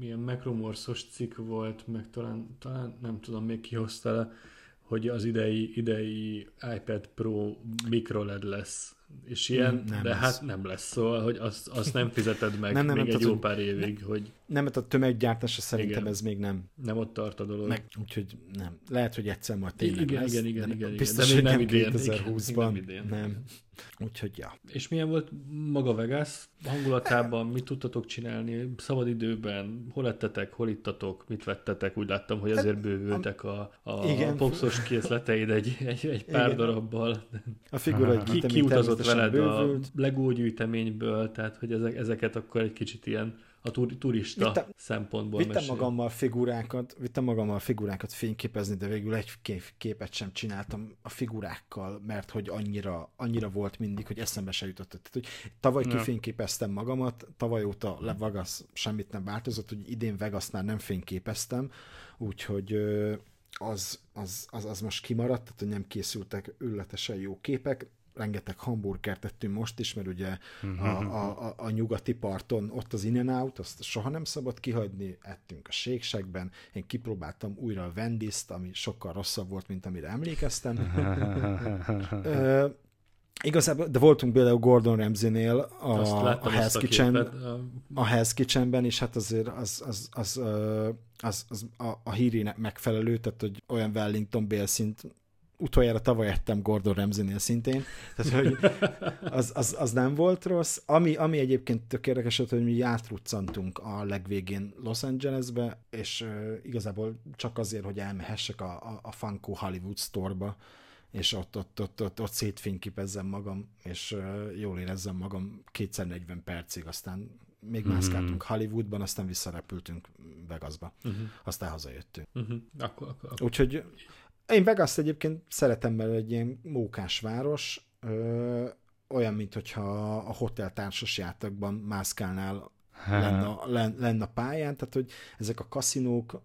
ilyen mekromorszos cikk volt, meg talán, talán nem tudom, még kihozta le, hogy az idei, idei iPad Pro mikroled lesz. És ilyen, nem de lesz. Hát nem lesz, szóval, hogy azt, azt nem fizeted meg nem, nem, még nem, egy tehát, jó pár évig. Ne, hogy... Nem, mert a tömeggyártása szerintem igen. ez még nem. Nem ott tart a dolog. Meg, úgyhogy nem. Lehet, hogy egyszer majd tényleg igen, lesz. Igen, igen, de igen. Biztos, de még nem idén. kétezerhúszban. Igen, nem, nem. Úgyhogy, ja. És milyen volt maga Vegas hangulatában? Mit tudtatok csinálni? Szabadidőben? Hol ettetek? Hol ittatok? Mit vettetek? Úgy láttam, hogy azért bővültek a, a, a popsos készleteid egy, egy, egy pár igen. darabbal. A figura ki, kiutazott veled bővült. A LEGO gyűjteményből, tehát hogy ezek, ezeket akkor egy kicsit ilyen a turista vittem, szempontból vittem mesél. Magammal figurákat, vittem magammal figurákat fényképezni, de végül egy képet sem csináltam a figurákkal, mert hogy annyira, annyira volt mindig, hogy eszembe se jutott. Tehát, hogy tavaly ja. kifényképeztem magamat, tavaly óta le Vegas semmit nem változott, hogy idén Vegasnál nem fényképeztem, úgyhogy az, az, az, az most kimaradt, tehát hogy nem készültek ülletesen jó képek. Rengeteg hamburgert ettünk most is, mert ugye uh-huh. a, a, a nyugati parton ott az In-N-Out, azt soha nem szabad kihagyni, ettünk a Shake Shackben, én kipróbáltam újra a Wendy's-t, ami sokkal rosszabb volt, mint amire emlékeztem. Ö, igazából, de voltunk például Gordon Ramsay-nél a, a Hell's Kitchen, a Hell's Kitchenben, és hát azért az, az, az, az, az, az a, a hírének megfelelő, tehát hogy olyan Wellington Bale szint. Utoljára tavaly ettem Gordon Ramsay-nél szintén, tehát hogy az, az, az nem volt rossz. Ami, ami egyébként tök érdekes volt, hogy mi átruccantunk a legvégén Los Angelesbe, és uh, igazából csak azért, hogy elmehessek a, a, a Funko Hollywood Store-ba, és ott, ott, ott, ott, ott szétfényképezzem magam, és uh, jól érezzem magam kétszáznegyven percig, aztán még mm-hmm. mászkáltunk Hollywoodban, aztán visszarepültünk Vegasba, mm-hmm. aztán hazajöttünk. Mm-hmm. Akkor, akkor, akkor. Úgyhogy én Vegas egyébként szeretem, mert egy ilyen mókás város, ö, olyan, minthogyha a hoteltársas játékban mászkálnál lenne, lenne, lenne a pályán, tehát hogy ezek a kaszinók,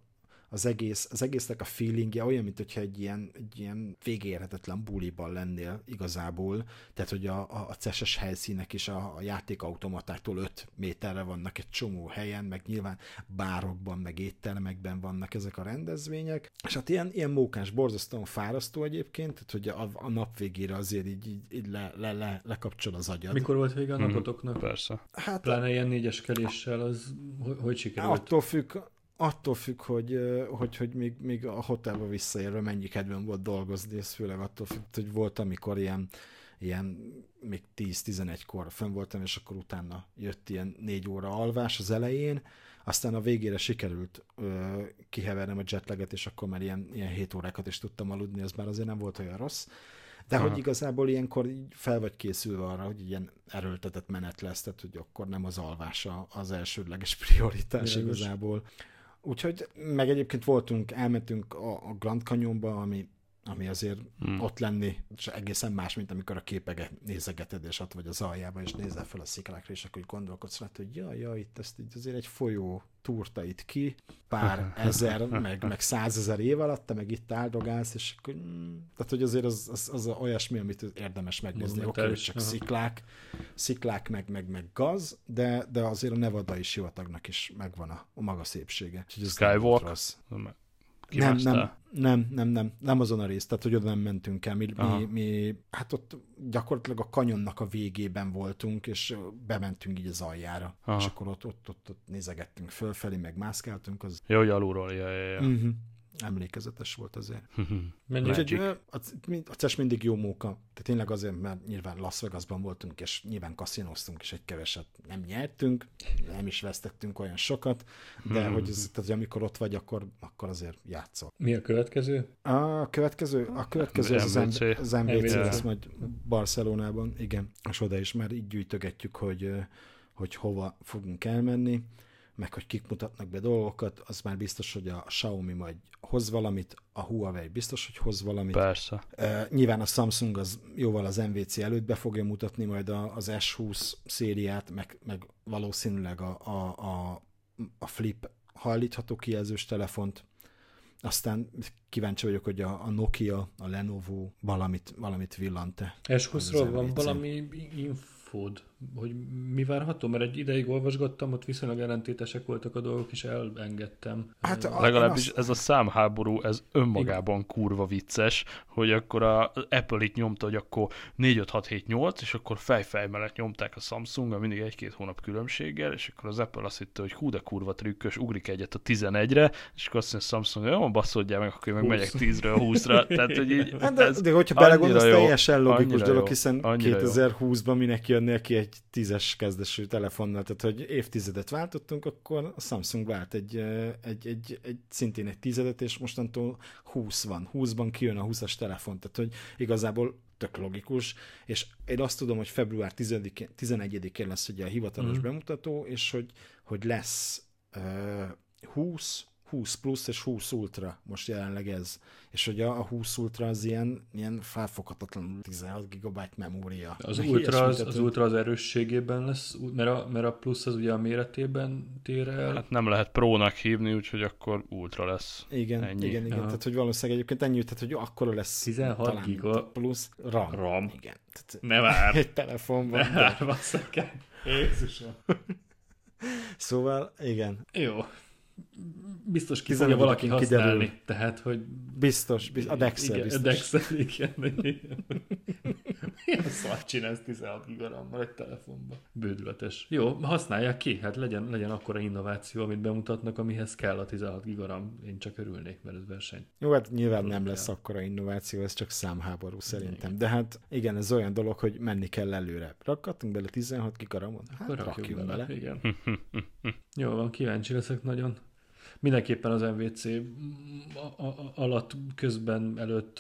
az, egész, az egésznek a feelingje olyan, minthogyha egy ilyen, egy ilyen végérhetetlen buliban lennél igazából, tehát hogy a, a, a ces-es helyszínek is a, a játékautomatától öt méterre vannak egy csomó helyen, meg nyilván bárokban, meg éttermekben vannak ezek a rendezvények, és hát ilyen, ilyen mókás, borzasztóan fárasztó egyébként, tehát hogy a, a nap végére azért így, így, így le, le, le, lekapcsol az agyad. Mikor volt vége a napotoknak? Persze. Hát, pláne ilyen négyes keléssel, az hogy, hogy sikerült? Attól függ, Attól függ, hogy, hogy, hogy még, még a hotelba visszaérve mennyi kedvem volt dolgozni, és főleg attól függ, hogy volt, amikor ilyen, ilyen még tíz-tizenegykor fönn voltam, és akkor utána jött ilyen négy óra alvás az elején, aztán a végére sikerült ö, kihevernem a jetlaget, és akkor már ilyen, ilyen hét órákat is tudtam aludni, ez már azért nem volt olyan rossz. De aha. Hogy igazából ilyenkor fel vagy készülve arra, hogy ilyen erőltetett menet lesz, tehát hogy akkor nem az alvás az elsődleges prioritás Jövős. Igazából. Úgyhogy meg egyébként voltunk, elmentünk a Grand Canyonba, ami ami azért hmm. ott lenni, és egészen más, mint amikor a képeget nézegeted, és ott vagy az aljába, és nézel fel a sziklákra, és akkor gondolkodsz rá, hogy jaj, jaj, itt ezt így azért egy folyó túrta itt ki, pár ezer, meg, meg százezer év alatt, te meg itt áldogálsz, és akkor, tehát, hogy azért az, az, az olyasmi, amit érdemes megnézni. Oké, okay, csak sziklák, sziklák meg, meg, meg gaz, de, de azért a nevadai sivatagnak is megvan a, a maga szépsége. Skywalk? Nem, nem, nem, nem, nem, nem azon a rész, tehát hogy oda nem mentünk el, mi, mi, mi hát ott gyakorlatilag a kanyonnak a végében voltunk, és bementünk így az aljára, aha. és akkor ott, ott, ott, ott nézegettünk fölfelé, meg mászkáltunk. Az... Jó, hogy alulról, ja, ja, ja. Uh-huh. Emlékezetes volt azért. Úgyhogy a CES mindig jó móka, tehát tényleg azért, mert nyilván Las Vegasban voltunk, és nyilván kaszinóztunk, és egy keveset nem nyertünk, nem is vesztettünk olyan sokat, de hmm. hogy ez, tehát, amikor ott vagy, akkor, akkor azért játszol. Mi a következő? A következő, a következő az em bé cé. Az em bé cé lesz majd Barcelonában, igen, és oda is már így gyűjtögetjük, hogy, hogy hova fogunk elmenni, meg hogy kik mutatnak be dolgokat, az már biztos, hogy a Xiaomi majd hoz valamit, a Huawei biztos, hogy hoz valamit. Persze. Uh, nyilván a Samsung az jóval az em vé cé előtt be fogja mutatni majd a, az es húsz szériát, meg, meg valószínűleg a, a, a, a Flip hajlítható kijelzős telefont. Aztán kíváncsi vagyok, hogy a, a Nokia, a Lenovo valamit, valamit villant-e. es húszról van valami info? Food. Hogy mi várható? Mert egy ideig olvasgattam, ott viszonylag ellentétesek voltak a dolgok, és elengedtem. Hát, legalábbis az... ez a számháború, ez önmagában igen. kurva vicces, hogy akkor a Apple itt nyomta, hogy akkor négy öt hat hét nyolc, és akkor fejfej mellett nyomták a Samsung, mindig egy-két hónap különbséggel, és akkor az Apple azt hitte, hogy hú de kurva trükkös, ugrik egyet a tizenegyre, és akkor azt mondja Samsung, hogy jól basszodjál meg, akkor meg húsz. Megyek tízről húszra. Tehát, hogy így, hát, de, de hogyha belegondolsz, teljesen logikus dolog, jó, hiszen kétezer-húszban minek jönnél ki egy tízes kezdésű telefonnal, tehát hogy évtizedet váltottunk, akkor a Samsung vált egy, egy, egy, egy szintén egy tizedet, és mostantól húsz van. húszban kijön a húszas telefon, tehát hogy igazából tök logikus, és én azt tudom, hogy február tizenegyedikén lesz ugye a hivatalos mm-hmm. bemutató, és hogy, hogy lesz uh, húsz, húsz plusz és húsz ultra, most jelenleg ez. És hogy a, a húsz ultra az ilyen, ilyen felfoghatatlan tizenhat gigabájt memória. Az ultra az, az ultra az erősségében lesz, mert a, mert a plusz az ugye a méretében tér el. Hát nem lehet prónak hívni, úgyhogy akkor ultra lesz. Igen, ennyi. igen, igen. Tehát, hogy valószínűleg egyébként ennyi, tehát, hogy akkora lesz tizenhat giga plusz RAM. RAM. Igen. Tehát ne vár. Egy telefonban. Ne vár, vasszakán. Jézusom. Szóval, igen. Jó. Biztos ki fogja valaki használni. Kiderül. Tehát, hogy... Biztos, biztos. A Dexel biztos. A Dexel, igen. Milyen szart csinálsz tizenhat gigarammal egy telefonban? Bődületes. Jó, használják ki, hát legyen, legyen akkora innováció, amit bemutatnak, amihez kell a tizenhat gigaram. Én csak örülnék, mert ez verseny. Jó, hát nyilván nem lesz akkora innováció, ez csak számháború szerintem. Igen. De hát igen, ez olyan dolog, hogy menni kell előre. Rakkatunk bele tizenhat gigaramon? Hát rakjuk, rakjuk bele. bele. Igen. Jó van, kíváncsi leszek nagyon. Mindenképpen az em vé cé alatt, közben, előtt,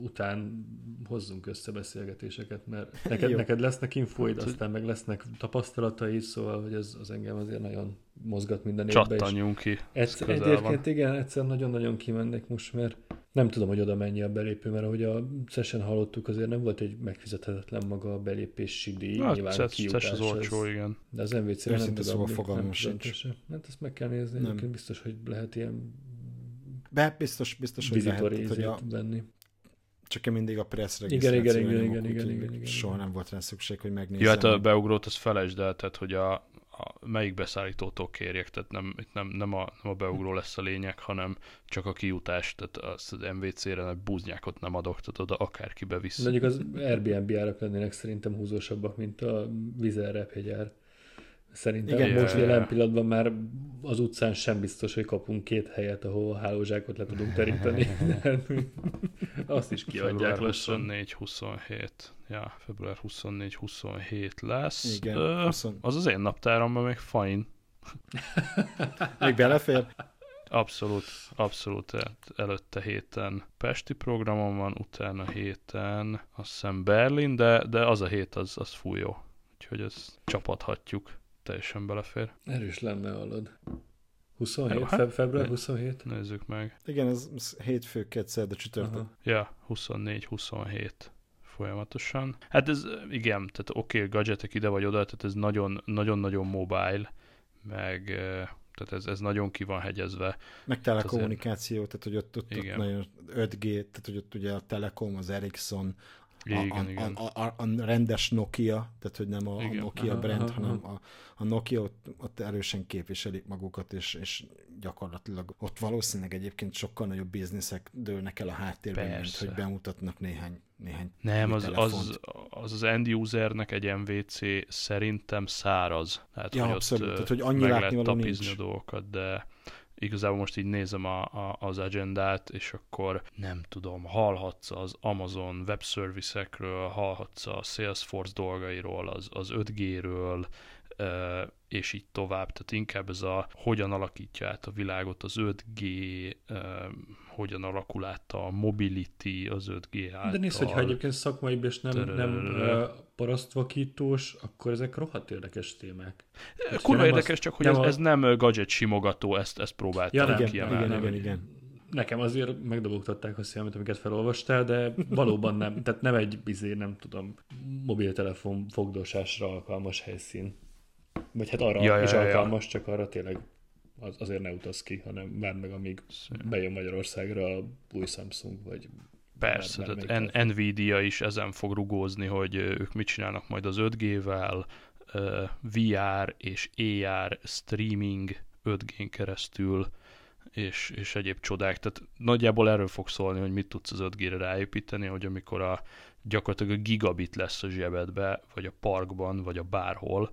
után hozzunk össze beszélgetéseket, mert neked, neked lesznek infóid, aztán meg lesznek tapasztalatai, szóval hogy ez az engem azért nagyon mozgat minden évben. Csattanjunk ki. Egyébként igen, egyszer nagyon-nagyon kimennék most, mert nem tudom, hogy oda mennyi a belépő, mert ahogy a cé é esen hallottuk, azért nem volt egy megfizethetetlen maga a belépési díj. Hát, nyilván a kijutás az olcsó, igen. De az em vé cére nem tudom, fogalmam sincs. Hát ezt meg kell nézni, egyébként biztos, hogy lehet ilyen be, biztos, biztos, hogy lehet venni. Csak én mindig a press regisztráció nyomok, soha nem volt rá szükség, hogy megnézzem. Jó, hát a beugrót az felejtsd el, tehát hogy a A, melyik beszállítótól kérjek, tehát nem, nem, nem, a, nem a beugró lesz a lényeg, hanem csak a kijutás, tehát azt az em vé cére búznyákot nem adok, tehát oda akárki bevisz. Mondjuk az Airbnb árak lennének szerintem húzósabbak, mint a Vizel repjegyár. Szerintem igen, most jelen pillanatban már az utcán sem biztos, hogy kapunk két helyet, ahol a hálózsákot le tudunk teríteni. Azt is kiadják lassan. huszonnégy huszonhét. Ja, február huszonnégy huszonhét lesz. Igen, Ö, huszonöt. Az az én naptáramban még fine. Még belefér. Abszolút, abszolút. Előtte héten pesti programom van, utána héten azt hiszem Berlin, de, de az a hét az, az fújó. Úgyhogy ezt csapathatjuk, teljesen belefér. Erős lenne, hallod. huszonhét, feb- február huszonhét? Nézzük meg. Igen, ez hétfőket, szerda, csütörtök. Ja, huszonnégy huszonhét folyamatosan. Hát ez igen, tehát oké, okay, gadgetek ide vagy oda, tehát ez nagyon-nagyon mobile, meg tehát ez, ez nagyon ki van hegyezve. Meg telekommunikáció, tehát hogy ott, ott, ott nagyon öt G, tehát hogy ott ugye a Telekom, az Ericsson, igen, a, igen. A, a, a rendes Nokia, tehát hogy nem a, a Nokia aha, brand, aha, hanem aha. A, a Nokia ott, ott erősen képviselik magukat, és, és gyakorlatilag ott valószínűleg egyébként sokkal nagyobb bizniszek dőlnek el a háttérben, mint hogy bemutatnak néhány néhány Nem, az az, az az end usernek egy em vé cé szerintem száraz. Hát, ja, hogy abszolút, tehát hogy annyi látnivaló nincs. Dolgokat, de... Igazából most így nézem a, a, az agendát, és akkor nem tudom, hallhatsz az Amazon web service-ekről, hallhatsz a Salesforce dolgairól, az, az öt G-ről, és így tovább. Tehát inkább ez a hogyan alakítja át a világot az öt G, hogyan alakul át a mobility az öt G által. De nézd, hogyha egyébként szakmai és nem... nem parasztvakítós, akkor ezek rohadt érdekes témák. Kurva érdekes, az, csak hogy nem ez, a... ez nem gadget simogató, ezt, ezt próbáltam ja, kiemelni. Igen, igen, igen. Nekem azért megdobogtatták a szémet, amiket felolvastál, de valóban nem, tehát nem egy bizé, nem tudom, mobiltelefon fogdosásra alkalmas helyszín. Vagy hát arra ja, is ja, alkalmas, ja. Csak arra tényleg az, azért ne utazz ki, hanem várd meg, amíg bejön Magyarországra a új Samsung, vagy persze, nem, nem tehát en- Nvidia is ezen fog rugózni, hogy ők mit csinálnak majd az öt G-vel, vé er és á er streaming öt G-n keresztül, és, és egyéb csodák. Tehát nagyjából erről fog szólni, hogy mit tudsz az öt G-re ráépíteni, hogy amikor a, gyakorlatilag a gigabit lesz a zsebedbe, vagy a parkban, vagy a bárhol,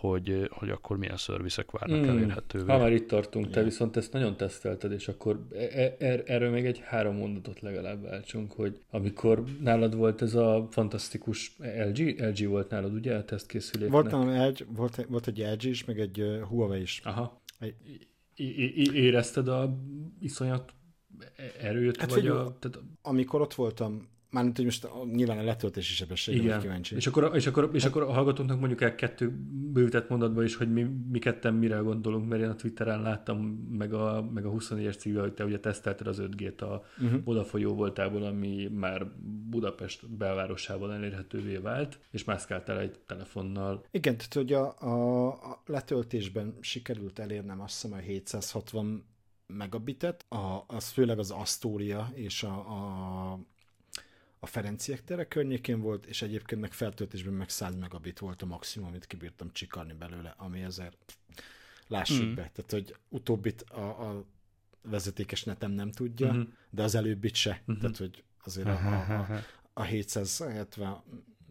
hogy, hogy akkor milyen szervizek várnak elérhetővé. Ha már itt tartunk, te viszont ezt nagyon tesztelted, és akkor er- er- erről még egy három mondatot legalább váltsunk, hogy amikor nálad volt ez a fantasztikus el gé, el gé volt nálad, ugye, a tesztkészüléknek? Volt, el gé, volt, volt egy el gé is, meg egy uh, Huawei is. Aha. Egy... É- é- érezted a iszonyat erőt? Hát vagy figyelj, a, tehát... amikor ott voltam, mármint, hogy most nyilván a letöltési sebességre kíváncsi. És akkor, és, akkor, és akkor a hallgatóknak mondjuk el kettő bővített mondatban is, hogy mi, mi ketten mire gondolunk, mert én a Twitteren láttam meg a, meg a huszonnégyes címben, hogy te ugye tesztelted az öt G-t a uh-huh. Vodafolyó voltából, ami már Budapest belvárosában elérhetővé vált, és mászkáltál egy telefonnal. Igen, tehát hogy a, a, a letöltésben sikerült elérnem azt hiszem a hétszázhatvan megabitet, a, az főleg az Astoria és a, a a Ferenciek tere környékén volt, és egyébként meg feltöltésben meg száz megabit volt a maximum, amit kibírtam csikarni belőle, ami azért lássuk mm. be. Tehát, hogy utóbbit a, a vezetékes netem nem tudja, mm-hmm. de az előbbit se. Mm-hmm. Tehát, hogy azért a, a, a, a hétszázhetven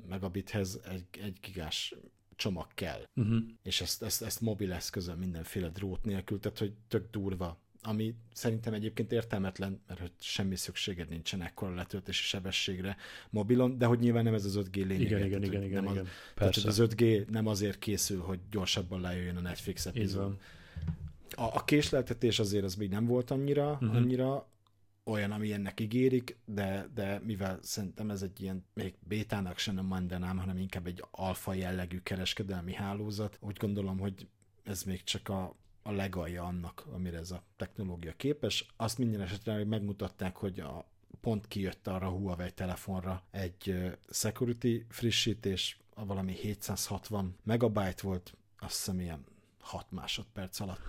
megabithez egy, egy gigás csomag kell. Mm-hmm. És ezt, ezt, ezt mobil eszközön mindenféle drót nélkül, tehát, hogy tök durva. Ami szerintem egyébként értelmetlen, mert hogy semmi szükséged nincsen ekkora letöltési sebességre mobilon, de hogy nyilván nem ez az öt G lényeg. Igen, igen, igen, igen, igen. Tehát az öt G nem azért készül, hogy gyorsabban lejöjjön a Netflix epizód. A, a késleltetés azért az még nem volt annyira, uh-huh. annyira olyan, ami ennek ígérik, de, de mivel szerintem ez egy ilyen, még bétának sem nem mondanám, hanem inkább egy alfa jellegű kereskedelmi hálózat, úgy gondolom, hogy ez még csak a a legalja annak, amire ez a technológia képes. Azt minden esetre megmutatták, hogy a, pont kijött arra a Huawei telefonra egy security frissítés, valami hétszázhatvan megabyte volt, azt hiszem ilyen hat másodperc alatt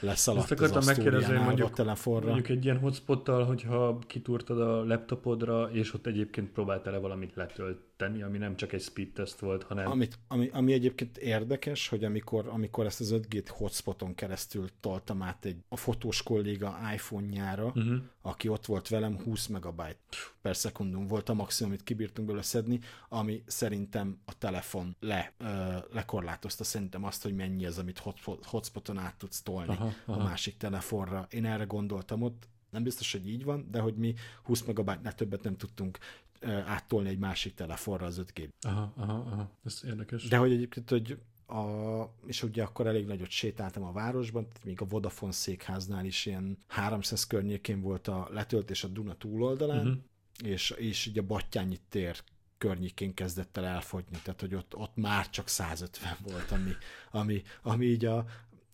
leszaladt az Asturiánál a telefonra. Mondjuk egy ilyen hotspottal, hogyha kitúrtad a laptopodra, és ott egyébként próbáltál-e valamit letölteni, ami nem csak egy speed test volt, hanem... Amit, ami, ami egyébként érdekes, hogy amikor, amikor ezt az öt G-t hotspoton keresztül toltam át egy a fotós kolléga iPhone-jára, uh-huh. aki ott volt velem, húsz megabyte per szekundum volt a maximum, amit kibírtunk belőle szedni, ami szerintem a telefon le, ö, lekorlátozta szerintem azt, hogy mennyi az, amit hot, hotspoton át tudsz tolni. Aha. Aha. A másik telefonra. Én erre gondoltam ott, nem biztos, hogy így van, de hogy mi húsz megabájtnál többet nem tudtunk áttolni egy másik telefonra az öt G-t. Aha, aha, aha, ez érdekes. De hogy egyébként, hogy A, és ugye akkor elég nagyot sétáltam a városban, még a Vodafone székháznál is ilyen háromszáz környékén volt a letöltés a Duna túloldalán, uh-huh. és, és így a Battyányi tér környékén kezdett el elfogyni, tehát hogy ott, ott már csak százötven volt, ami, ami, ami így a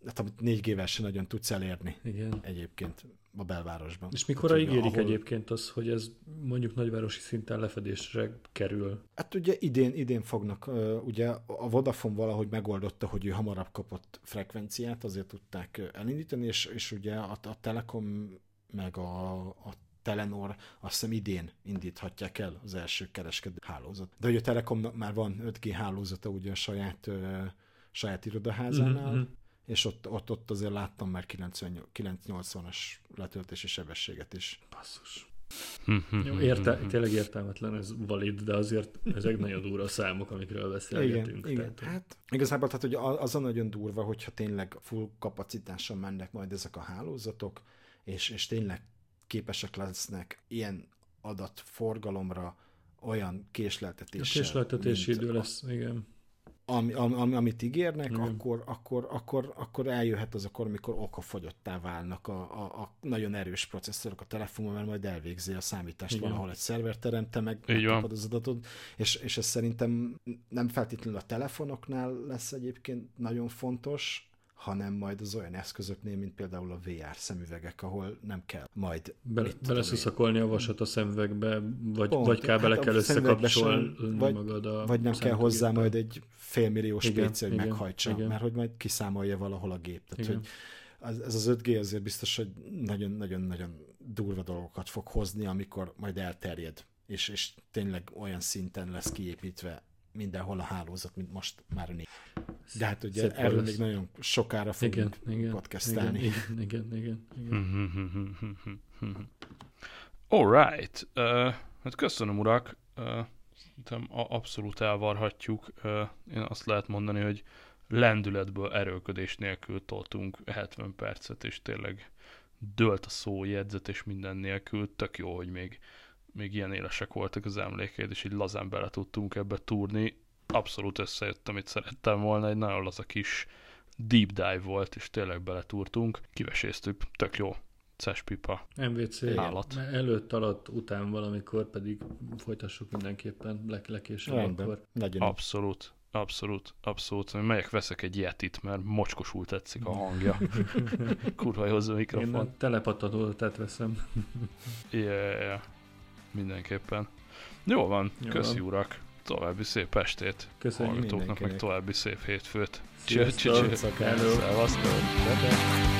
hát, amit négy gé-vel sem nagyon tudsz elérni. Igen. Egyébként a belvárosban. És mikorra hát, ígérik ahol... egyébként az, hogy ez mondjuk nagyvárosi szinten lefedésre kerül? Hát ugye idén, idén fognak, ugye a Vodafone valahogy megoldotta, hogy ő hamarabb kapott frekvenciát, azért tudták elindítani, és, és ugye a, a Telekom meg a, a Telenor azt hiszem idén indíthatják el az első kereskedő hálózat. De ugye a Telekomnak már van öt gé hálózata ugye a saját, saját irodaházánál, mm-hmm. és ott, ott, ott azért láttam már kilencven, kilencszáznyolcvanas letöltési sebességet is. Basszus. Jó, érte, tényleg értelmetlen, ez valid, de azért ezek nagyon durva számok, amikről beszélgetünk. Igen, igen. Hát igazából tehát, hogy az a nagyon durva, hogyha tényleg full kapacitáson mennek majd ezek a hálózatok, és, és tényleg képesek lesznek ilyen adatforgalomra olyan késleltetéssel. A késleltetési idő lesz, a... igen. Ami, am, amit ígérnek, mm. akkor, akkor, akkor, akkor eljöhet az akkor, amikor okafogyottá válnak a, a, a nagyon erős processzorok a telefonban, mert majd elvégzi a számítást. Igen. Valahol egy szerver teremte meg az adatot, és, és ez szerintem nem feltétlenül a telefonoknál lesz egyébként nagyon fontos, hanem majd az olyan eszközöknél, mint például a vé er szemüvegek, ahol nem kell majd... Be, beleszuszakolni a vasat a szemüvegbe, vagy, pont, vagy kábelekkel hát összekapcsolni magad a... Vagy nem kell hozzá majd egy félmilliós pé cé, hogy meghajtsa, igen. mert hogy majd kiszámolja valahol a gép. Tehát, hogy az, ez az öt gé azért biztos, hogy nagyon-nagyon-nagyon durva dolgokat fog hozni, amikor majd elterjed, és, és tényleg olyan szinten lesz kiépítve mindenhol a hálózat, mint most már négy. De hát ugye szép erről még nagyon sokára fogunk podcastálni. Igen, igen, igen. igen. All right. Uh, hát köszönöm, urak. Uh, szerintem abszolút elvarhatjuk. Uh, én azt lehet mondani, hogy lendületből, erőlködés nélkül toltunk hetven percet, és tényleg dőlt a szó, jegyzet, és minden nélkül. Tök jó, hogy még még ilyen élesek voltak az emlékeid, és így lazán bele tudtunk ebbe túrni. Abszolút összejött, amit szerettem volna, egy nagyon laza kis deep dive volt, és tényleg beletúrtunk. Kiveséztük, tök jó. Céspipa. em vé cé állat. Előtt, alatt, után valamikor pedig folytassuk mindenképpen legkésőbb. Abszolút, abszolút, abszolút. Melyek veszek egy Yetit, mert mocskosul tetszik a hangja. Kurva jó az a mikrofon. Én a telepattanódatát veszem. yeah. Mindenképpen. Jó van, jó köszi van. Urak, további szép estét. Köszönjük mindenkinek. Hallgatóknak meg további szép hétfőt. Cső, cső, cső. Szevasztok.